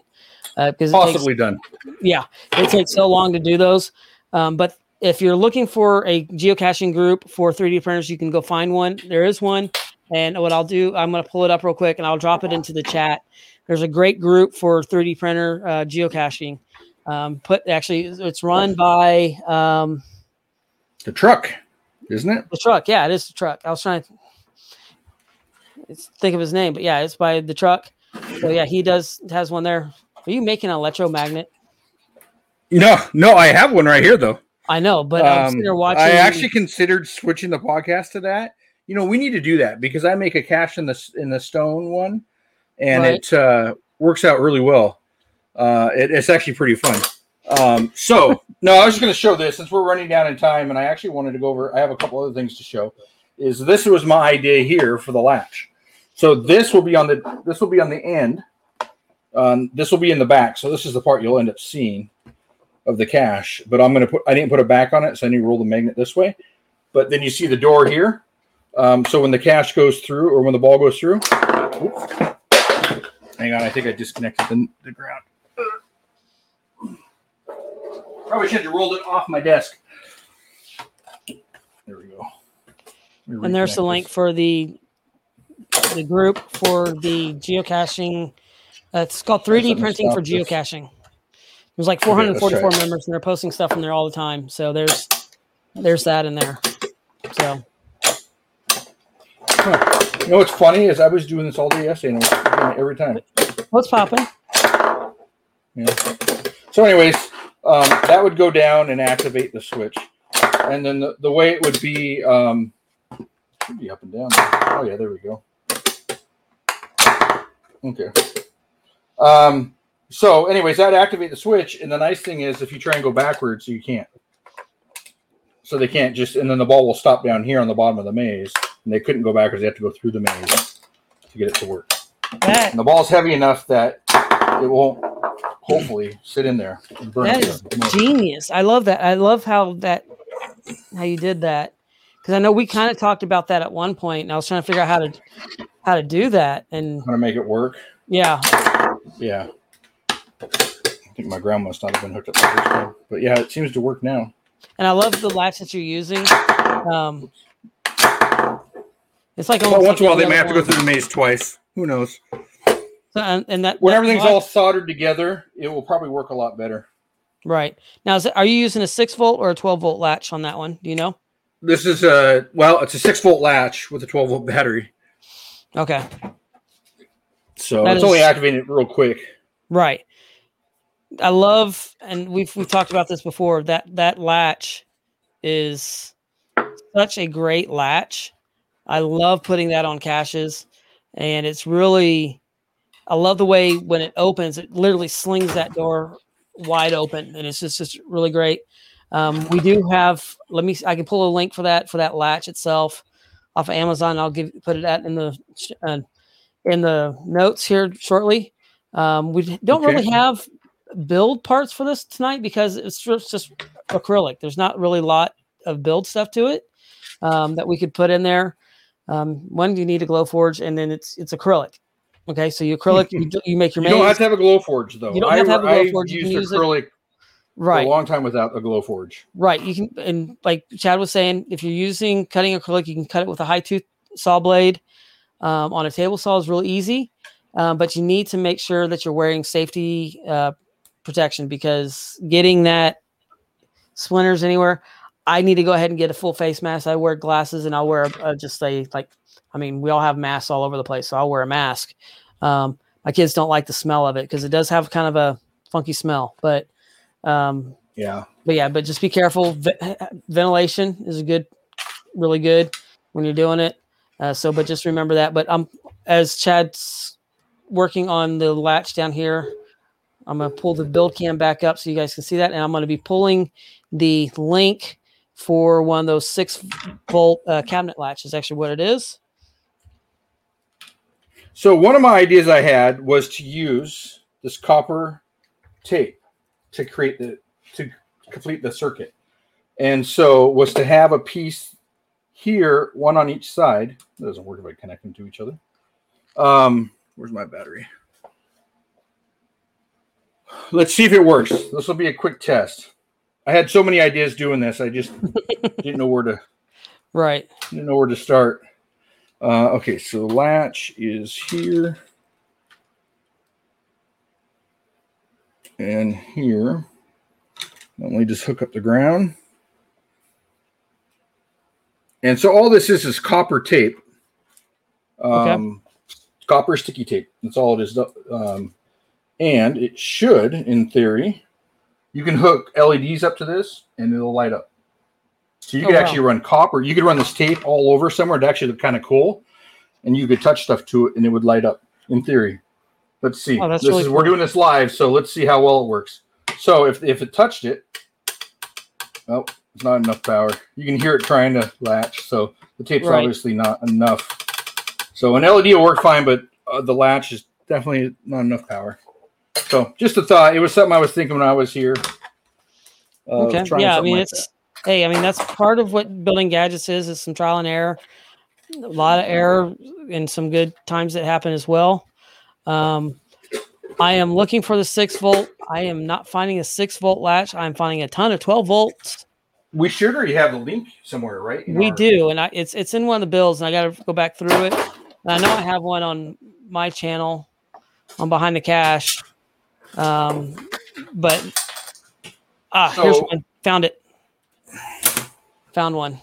Uh, because possibly takes, done. Yeah. It takes so long to do those. Um, but if you're looking for a geocaching group for three D printers, you can go find one. There is one. And what I'll do, I'm going to pull it up real quick and I'll drop it into the chat. There's a great group for three D printer, uh, geocaching. Um, put actually it's run by, um, the truck. Isn't it? The truck. Yeah, it is the truck. I was trying to think of his name, but yeah, it's by the truck. So yeah, he does has one there. Are you making an electromagnet? No, no, I have one right here though. I know, but um, I'm sitting there watching. I actually considered switching the podcast to that. You know, we need to do that because I make a cache in the in the stone one, and right. it uh, works out really well. Uh, it, it's actually pretty fun. Um, so no, I was just going to show this since we're running down in time and I actually wanted to go over, I have a couple other things to show is this was my idea here for the latch. So this will be on the, this will be on the end. Um, this will be in the back. So this is the part you'll end up seeing of the cache, but I'm going to put, I didn't put a back on it. So I need to roll the magnet this way, but then you see the door here. Um, so when the cache goes through or when the ball goes through, oops, hang on. I think I disconnected the, the ground. Probably should have rolled it off my desk. There we go. And there's the link for the the group for the geocaching. Uh, it's called three D Printing for Geocaching. There's like four hundred forty-four okay, members, and they're posting stuff in there all the time. So there's there's that in there. So huh. You know what's funny is I was doing this all day yesterday, and I was doing it every time. What's popping? Yeah. So, anyways. um, that would go down and activate the switch. And then the, the way it would be, um, should be up and down. Oh, yeah, there we go. Okay. Um, so anyways, that'd activate the switch. And the nice thing is if you try and go backwards, you can't. So they can't just, and then the ball will stop down here on the bottom of the maze. And they couldn't go backwards. They have to go through the maze to get it to work. That, and the ball's heavy enough that it won't hopefully sit in there and burn. That is genius. I love that. I love how that how you did that. Because I know we kind of talked about that at one point, and I was trying to figure out how to how to do that and how to make it work. Yeah. Yeah. I think my ground must not have been hooked up the first time. But yeah, it seems to work now. And I love the lights that you're using. Um, it's like well, once in a while they may have one. to go through the maze twice. Who knows? So, um, and that, when that everything's box, all soldered together, it will probably work a lot better. Right. Now, is it, are you using a six volt or a twelve volt latch on that one? Do you know? This is a, well, it's a six volt latch with a twelve volt battery. Okay. So that it's is, only activated real quick. Right. I love, and we've we've talked about this before, that that latch is such a great latch. I love putting that on caches. And it's really, I love the way when it opens, it literally slings that door wide open, and it's just, just really great. Um, we do have, let me, I can pull a link for that, for that latch itself off of Amazon. I'll give, put it at in the, uh, in the notes here shortly. Um, we don't okay. really have build parts for this tonight because it's just, just acrylic. There's not really a lot of build stuff to it um, that we could put in there. Um, one, you need a Glowforge, and then it's it's acrylic. Okay, so you acrylic, you, do, you make your maze. You don't have to have a Glowforge, though. You don't have to have a Glowforge. You can use acrylic right. for a long time without a Glowforge. Right. You can, and like Chad was saying, if you're using cutting acrylic, you can cut it with a high tooth saw blade. Um, on a table saw is real easy, um, but you need to make sure that you're wearing safety uh, protection because getting that splinters anywhere. I need to go ahead and get a full face mask. I wear glasses and I'll wear a, a just a, like, I mean, we all have masks all over the place. So I'll wear a mask. Um, my kids don't like the smell of it because it does have kind of a funky smell, but um, yeah, but yeah, but just be careful. V- ventilation is a good, really good when you're doing it. Uh, so, but just remember that, but I'm, as Chad's working on the latch down here, I'm going to pull the build cam back up so you guys can see that. And I'm going to be pulling the link for one of those six volt uh, cabinet latches, actually what it is. So one of my ideas I had was to use this copper tape to create the, to complete the circuit. And so was to have a piece here, one on each side. That doesn't work if I connect them to each other. Um, where's my battery? Let's see if it works. This will be a quick test. I had so many ideas doing this. I just didn't know where to. Right. Didn't know where to start. Uh, okay, so latch is here and here. Let me just hook up the ground. And so all this is is copper tape, um, okay. copper sticky tape. That's all it is. Um, and it should, in theory. You can hook L E Ds up to this, and it'll light up. So you oh, could actually wow. run copper. You could run this tape all over somewhere. It'd actually look kind of cool, and you could touch stuff to it, and it would light up, in theory. Let's see. Oh, this really is cool. We're doing this live, so let's see how well it works. So if, if it touched it, oh, it's not enough power. You can hear it trying to latch, so the tape's right. obviously not enough. So an L E D will work fine, but uh, the latch is definitely not enough power. So just a thought. It was something I was thinking when I was here. Uh, okay. Yeah, I mean, like it's that. hey, I mean, that's part of what building gadgets is, is some trial and error, a lot of error and some good times that happen as well. Um, I am looking for the six volt. I am not finding a six volt latch. I'm finding a ton of twelve volts. We should already have the link somewhere, right? In we our- do. And I, it's, it's in one of the builds and I got to go back through it. And I know I have one on my channel on Behind the Cache. Um, but ah, so, here's one. Found it. Found one.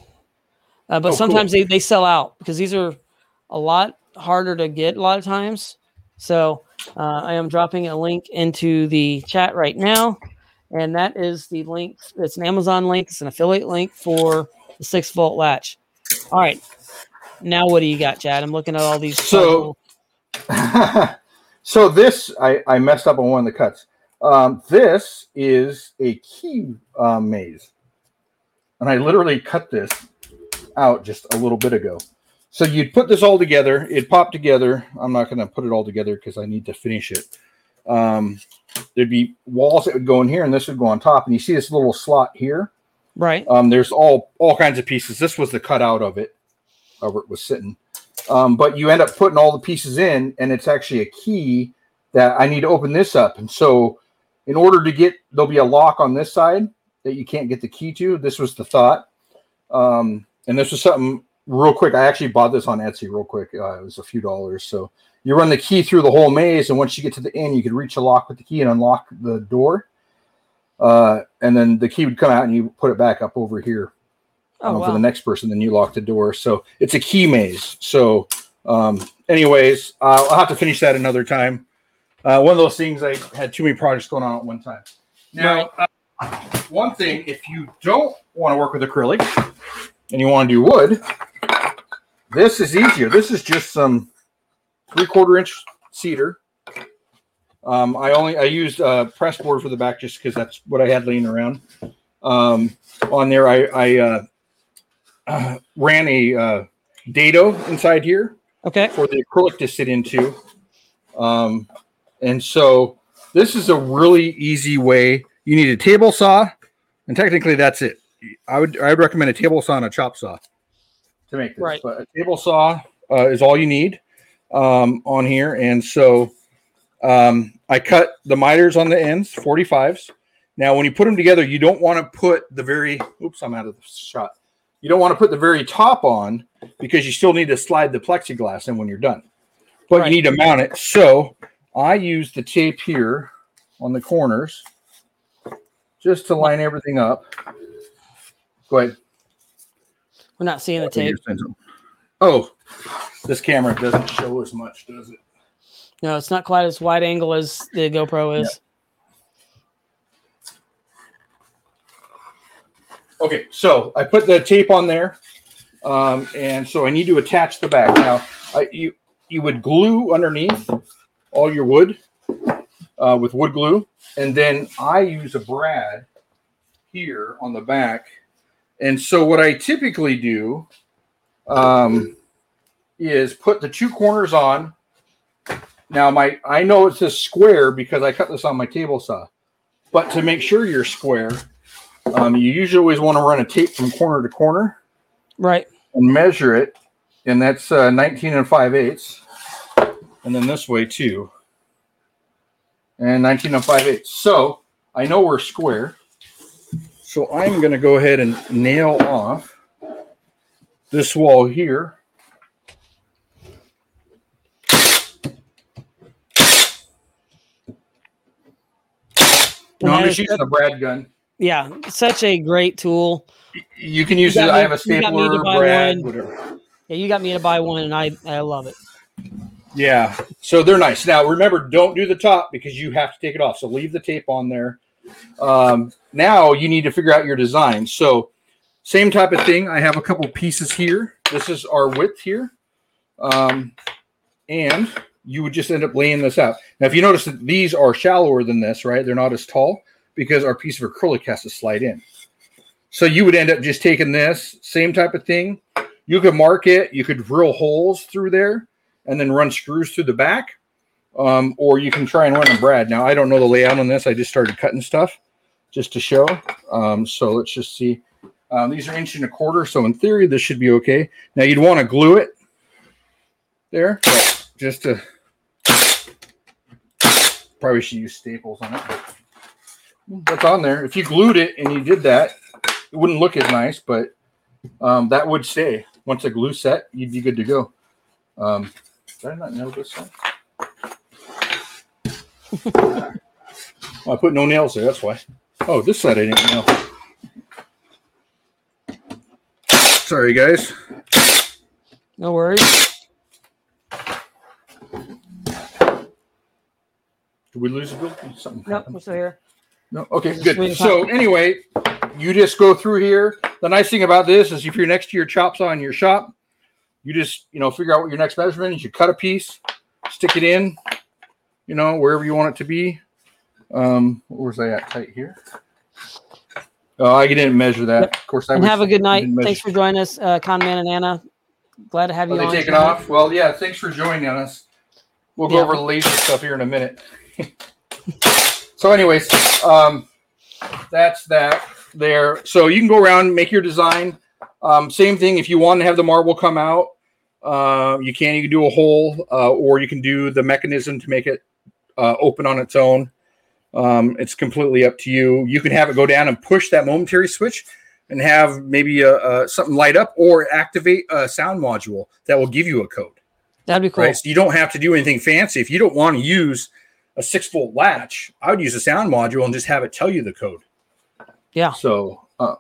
Uh, but oh, sometimes cool. they, they sell out because these are a lot harder to get a lot of times. So uh, I am dropping a link into the chat right now, And that is the link. It's an Amazon link. It's an affiliate link for the six volt latch. All right. Now what do you got, Chad? I'm looking at all these. So, so this, I, I messed up on one of the cuts. Um, this is a key uh, maze. And I literally cut this out just a little bit ago. So you'd put this all together. It popped together. I'm not going to put it all together because I need to finish it. Um, there'd be walls that would go in here, and this would go on top. And you see this little slot here? Right. Um, there's all, all kinds of pieces. This was the cutout of it, of where it was sitting. Um, but you end up putting all the pieces in, and it's actually a key that I need to open this up. And so in order to get, there'll be a lock on this side that you can't get the key to. This was the thought. Um, and this was something real quick. I actually bought this on Etsy real quick. Uh, it was a few dollars. So you run the key through the whole maze, and once you get to the end, you could reach a lock with the key and unlock the door. Uh, and then the key would come out, and you put it back up over here um, oh, wow. for the next person. Then you lock the door. So it's a key maze. So um, anyways, I'll, I'll have to finish that another time. Uh, one of those things, I had too many projects going on at one time. Now, uh, one thing, if you don't want to work with acrylic and you want to do wood, this is easier. This is just some three-quarter inch cedar. Um, I only I used uh, press board for the back just because that's what I had laying around. Um, on there, I, I uh, uh, ran a uh, dado inside here okay. for the acrylic to sit into. Um, and so this is a really easy way. You need a table saw, and technically that's it. I would I would recommend a table saw and a chop saw to make this, right. But a table saw uh, is all you need um, on here. And so um, I cut the miters on the ends, forty-fives. Now, when you put them together, you don't want to put the very, oops, I'm out of the shot. You don't want to put the very top on because you still need to slide the plexiglass in when you're done, but right. you need to mount it. So I use the tape here on the corners just to line everything up. Go ahead. We're not seeing the tape. Oh, this camera doesn't show as much, does it? No, it's not quite as wide angle as the GoPro is. Yeah. Okay, so I put the tape on there, um, and so I need to attach the back. Now, I, you you would glue underneath all your wood uh, with wood glue, and then I use a brad here on the back. And so what I typically do um, is put the two corners on. Now, my I know it's a square because I cut this on my table saw. But to make sure you're square, um, you usually always want to run a tape from corner to corner. Right. And measure it. And that's uh, nineteen and five eighths. And then this way, too. And nineteen and five eighths. So I know we're square. So I'm going to go ahead and nail off this wall here. No, I'm just using a brad gun. Yeah, such a great tool. You can use it. I have a stapler, brad, whatever. Yeah, you got me to buy one, and I, I love it. Yeah, so they're nice. Now, remember, don't do the top because you have to take it off. So leave the tape on there. Um, now you need to figure out your design. So same type of thing. I have a couple pieces here. This is our width here. Um, and you would just end up laying this out. Now, if you notice that these are shallower than this, right? They're not as tall because our piece of acrylic has to slide in. So you would end up just taking this same type of thing. You could mark it. You could drill holes through there and then run screws through the back. Um, or you can try and run a brad. Now, I don't know the layout on this. I just started cutting stuff just to show. Um, so let's just see. Um, these are inch and a quarter. So in theory, this should be okay. Now, you'd want to glue it there. Just to probably should use staples on it. But that's on there. If you glued it and you did that, it wouldn't look as nice, but um, that would stay. Once a glue set, you'd be good to go. Um, did I not know this one? Well, I put no nails there, that's why. Oh, this side I didn't nail. Sorry, guys. No worries. Did we lose a building? Something nope, happened. We're still here. No. Okay, good. So anyway, you just go through here. The nice thing about this is if you're next to your chop saw in your shop, you just, you know, figure out what your next measurement is. You cut a piece, stick it in, you know, wherever you want it to be. Um, where's that at? Tight here. Oh, I didn't measure that. Yep. Of course, I and have a good night. Thanks for joining us, uh, Conman and Anna. Glad to have you. Are they on taking off? Well, yeah. Thanks for joining us. We'll yeah. go over the laser stuff here in a minute. So, anyways, um, that's that there. So you can go around, make your design. Um, same thing. If you want to have the marble come out, uh, you can. You can do a hole, uh, or you can do the mechanism to make it uh, open on its own. Um, it's completely up to you. You can have it go down and push that momentary switch and have maybe a, a, something light up or activate a sound module that will give you a code. That'd be cool. Right? So you don't have to do anything fancy. If you don't want to use a six-volt latch, I would use a sound module and just have it tell you the code. Yeah. So uh,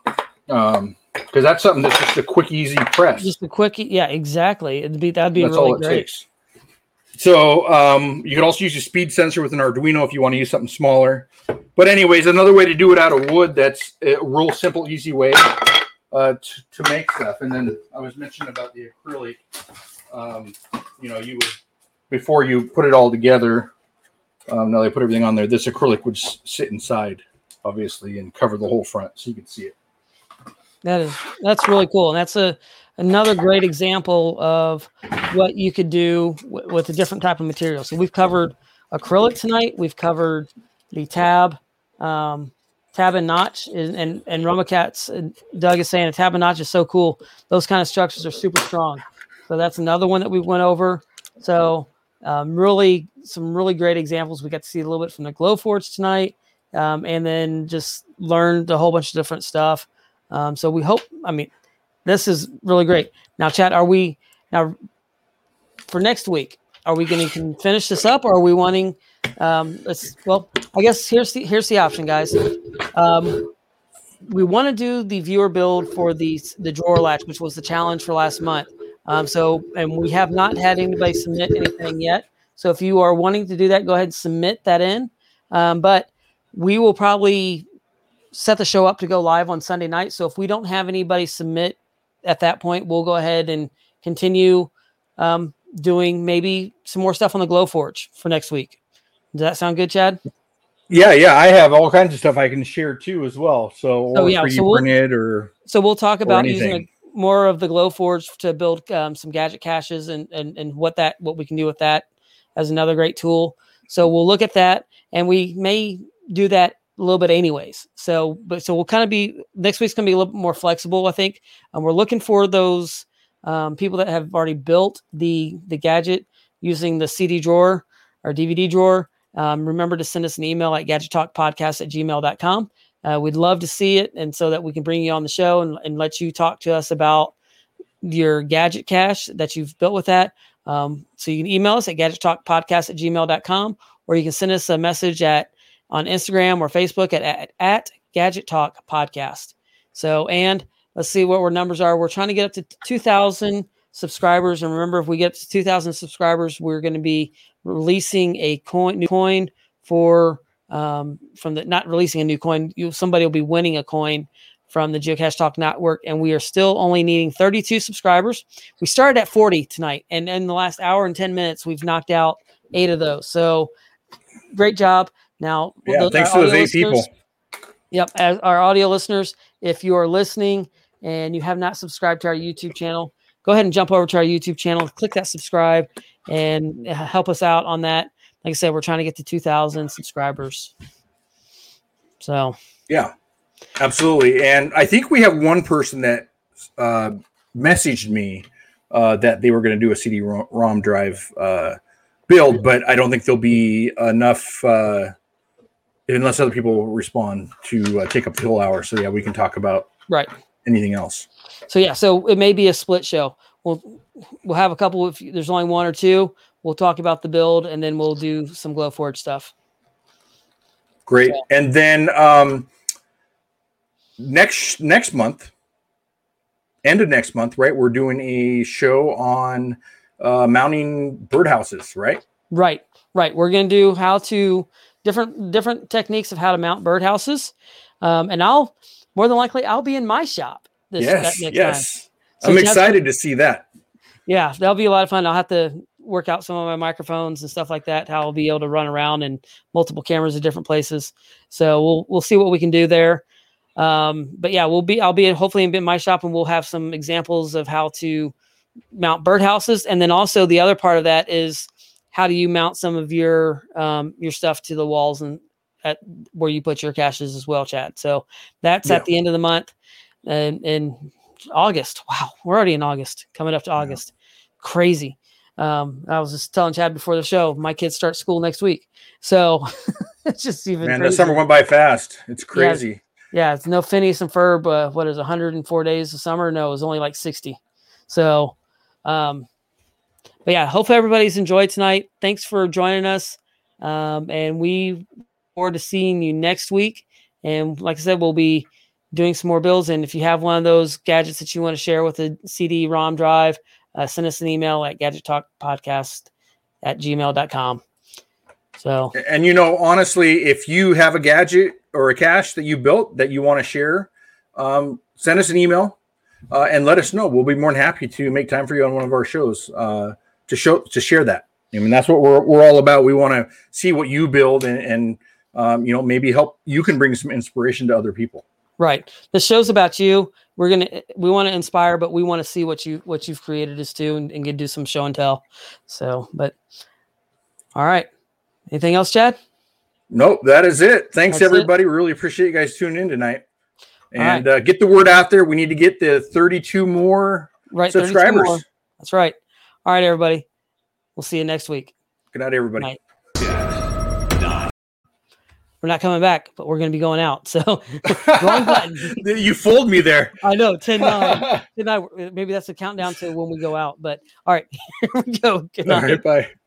um, because that's something that's just a quick, easy press. Just a quick, yeah, exactly. It'd be, that'd be that's really all it great. Takes. So um, you could also use a speed sensor with an Arduino if you want to use something smaller. But anyways, another way to do it out of wood that's a real simple, easy way uh, to, to make stuff. And then I was mentioning about the acrylic. Um, you know, you would, before you put it all together, um, now they put everything on there, this acrylic would s- sit inside, obviously, and cover the whole front so you could see it. That is, that's really cool. And that's a another great example of what you could do w- with a different type of material. So we've covered acrylic tonight. We've covered the tab, um, tab and notch. And, and, and Rumba Cats, Doug is saying a tab and notch is so cool. Those kind of structures are super strong. So that's another one that we went over. So um, really some really great examples. We got to see a little bit from the Glowforge tonight, um, and then just learned a whole bunch of different stuff. Um, so we hope, I mean, this is really great. Now, Chad, are we now for next week? Are we going to finish this up, or are we wanting? Um, let's, well, I guess here's the here's the option, guys. Um, we want to do the viewer build for the the drawer latch, which was the challenge for last month. Um, so, and we have not had anybody submit anything yet. So, if you are wanting to do that, go ahead and submit that in. Um, but we will probably set the show up to go live on Sunday night. So if we don't have anybody submit at that point, we'll go ahead and continue um, doing maybe some more stuff on the Glowforge for next week. Does that sound good, Chad? Yeah, yeah. I have all kinds of stuff I can share too as well. So, so yeah, so we'll, it or, so we'll talk about using a, more of the Glowforge to build um, some gadget caches and, and, and what that, what we can do with that as another great tool. So we'll look at that, and we may do that a little bit anyways. So, but so we'll kind of be, next week's going to be a little bit more flexible, I think. And we're looking for those um, people that have already built the, the gadget using the C D drawer or D V D drawer. Um, remember to send us an email at gadget talk podcast at gmail dot com. Uh, we'd love to see it. And so that we can bring you on the show and, and let you talk to us about your gadget cache that you've built with that. Um, so you can email us at gadget talk podcast at gmail dot com, or you can send us a message at on Instagram or Facebook at, at, at Gadget Talk Podcast. So, and let's see what our numbers are. We're trying to get up to two thousand subscribers. And remember, if we get to two thousand subscribers, we're going to be releasing a coin, new coin for, um, from the, not releasing a new coin. You, somebody will be winning a coin from the Geocache Talk Network. And we are still only needing thirty-two subscribers. We started at forty tonight. And in the last hour and ten minutes, we've knocked out eight of those. So great job. Now, yeah, those, thanks to those eight people. Yep. As our audio listeners, if you are listening and you have not subscribed to our YouTube channel, go ahead and jump over to our YouTube channel, click that subscribe, and help us out on that. Like I said, we're trying to get to two thousand subscribers. So, yeah, absolutely. And I think we have one person that uh, messaged me uh, that they were going to do a C D-ROM drive uh, build, but I don't think there'll be enough. Uh, Unless other people respond to uh, take up the whole hour. So, yeah, we can talk about right anything else. So, yeah, so it may be a split show. We'll we'll have a couple. If there's only one or two, we'll talk about the build, and then we'll do some Glowforge stuff. Great. So. And then um, next next month, end of next month, right, we're doing a show on uh, mounting birdhouses, right? Right, right. We're going to do how to different different techniques of how to mount birdhouses. Um, and I'll more than likely I'll be in my shop this yes, that next yes. time. So I'm excited to, to see that. Yeah, that'll be a lot of fun. I'll have to work out some of my microphones and stuff like that, how I'll be able to run around and multiple cameras at different places. So we'll, we'll see what we can do there. Um, but yeah, we'll be, I'll be hopefully in my shop and we'll have some examples of how to mount birdhouses. And then also the other part of that is how do you mount some of your, um, your stuff to the walls and at where you put your caches as well, Chad. So that's yeah. at the end of the month and in August. Wow. We're already in August, coming up to August. Yeah. Crazy. Um, I was just telling Chad before the show, my kids start school next week. So it's just even, man, crazy. The summer went by fast. It's crazy. Yeah. yeah it's no Phineas and Ferb, uh, what is one hundred four days of summer? No, it was only like sixty. So, um, but yeah, hopefully everybody's enjoyed tonight. Thanks for joining us. Um, and we look forward to seeing you next week. And like I said, we'll be doing some more builds. And if you have one of those gadgets that you want to share with a C D ROM drive, Uh, send us an email at gadget talk podcast at gmail dot com. So, and you know, honestly, if you have a gadget or a cache that you built that you want to share, um, send us an email uh, and let us know. We'll be more than happy to make time for you on one of our shows uh, to show to share that. I mean, that's what we're we're all about. We want to see what you build and, and um, you know, maybe help. You can bring some inspiration to other people. Right. The show's about you. We're going to, we want to inspire, but we want to see what you, what you've created is too, and, and get, do some show and tell. So, but all right. Anything else, Chad? Nope. That is it. Thanks That's everybody. It. Really appreciate you guys tuning in tonight and right. uh, get the word out there. We need to get the thirty-two more right, subscribers. thirty-two more. That's right. All right, everybody. We'll see you next week. Good night, everybody. Night. We're not coming back, but we're going to be going out. So wrong button. You fooled me there. I know. ten nine. Maybe that's a countdown to when we go out. But all right, here we go. Good night. All right, bye.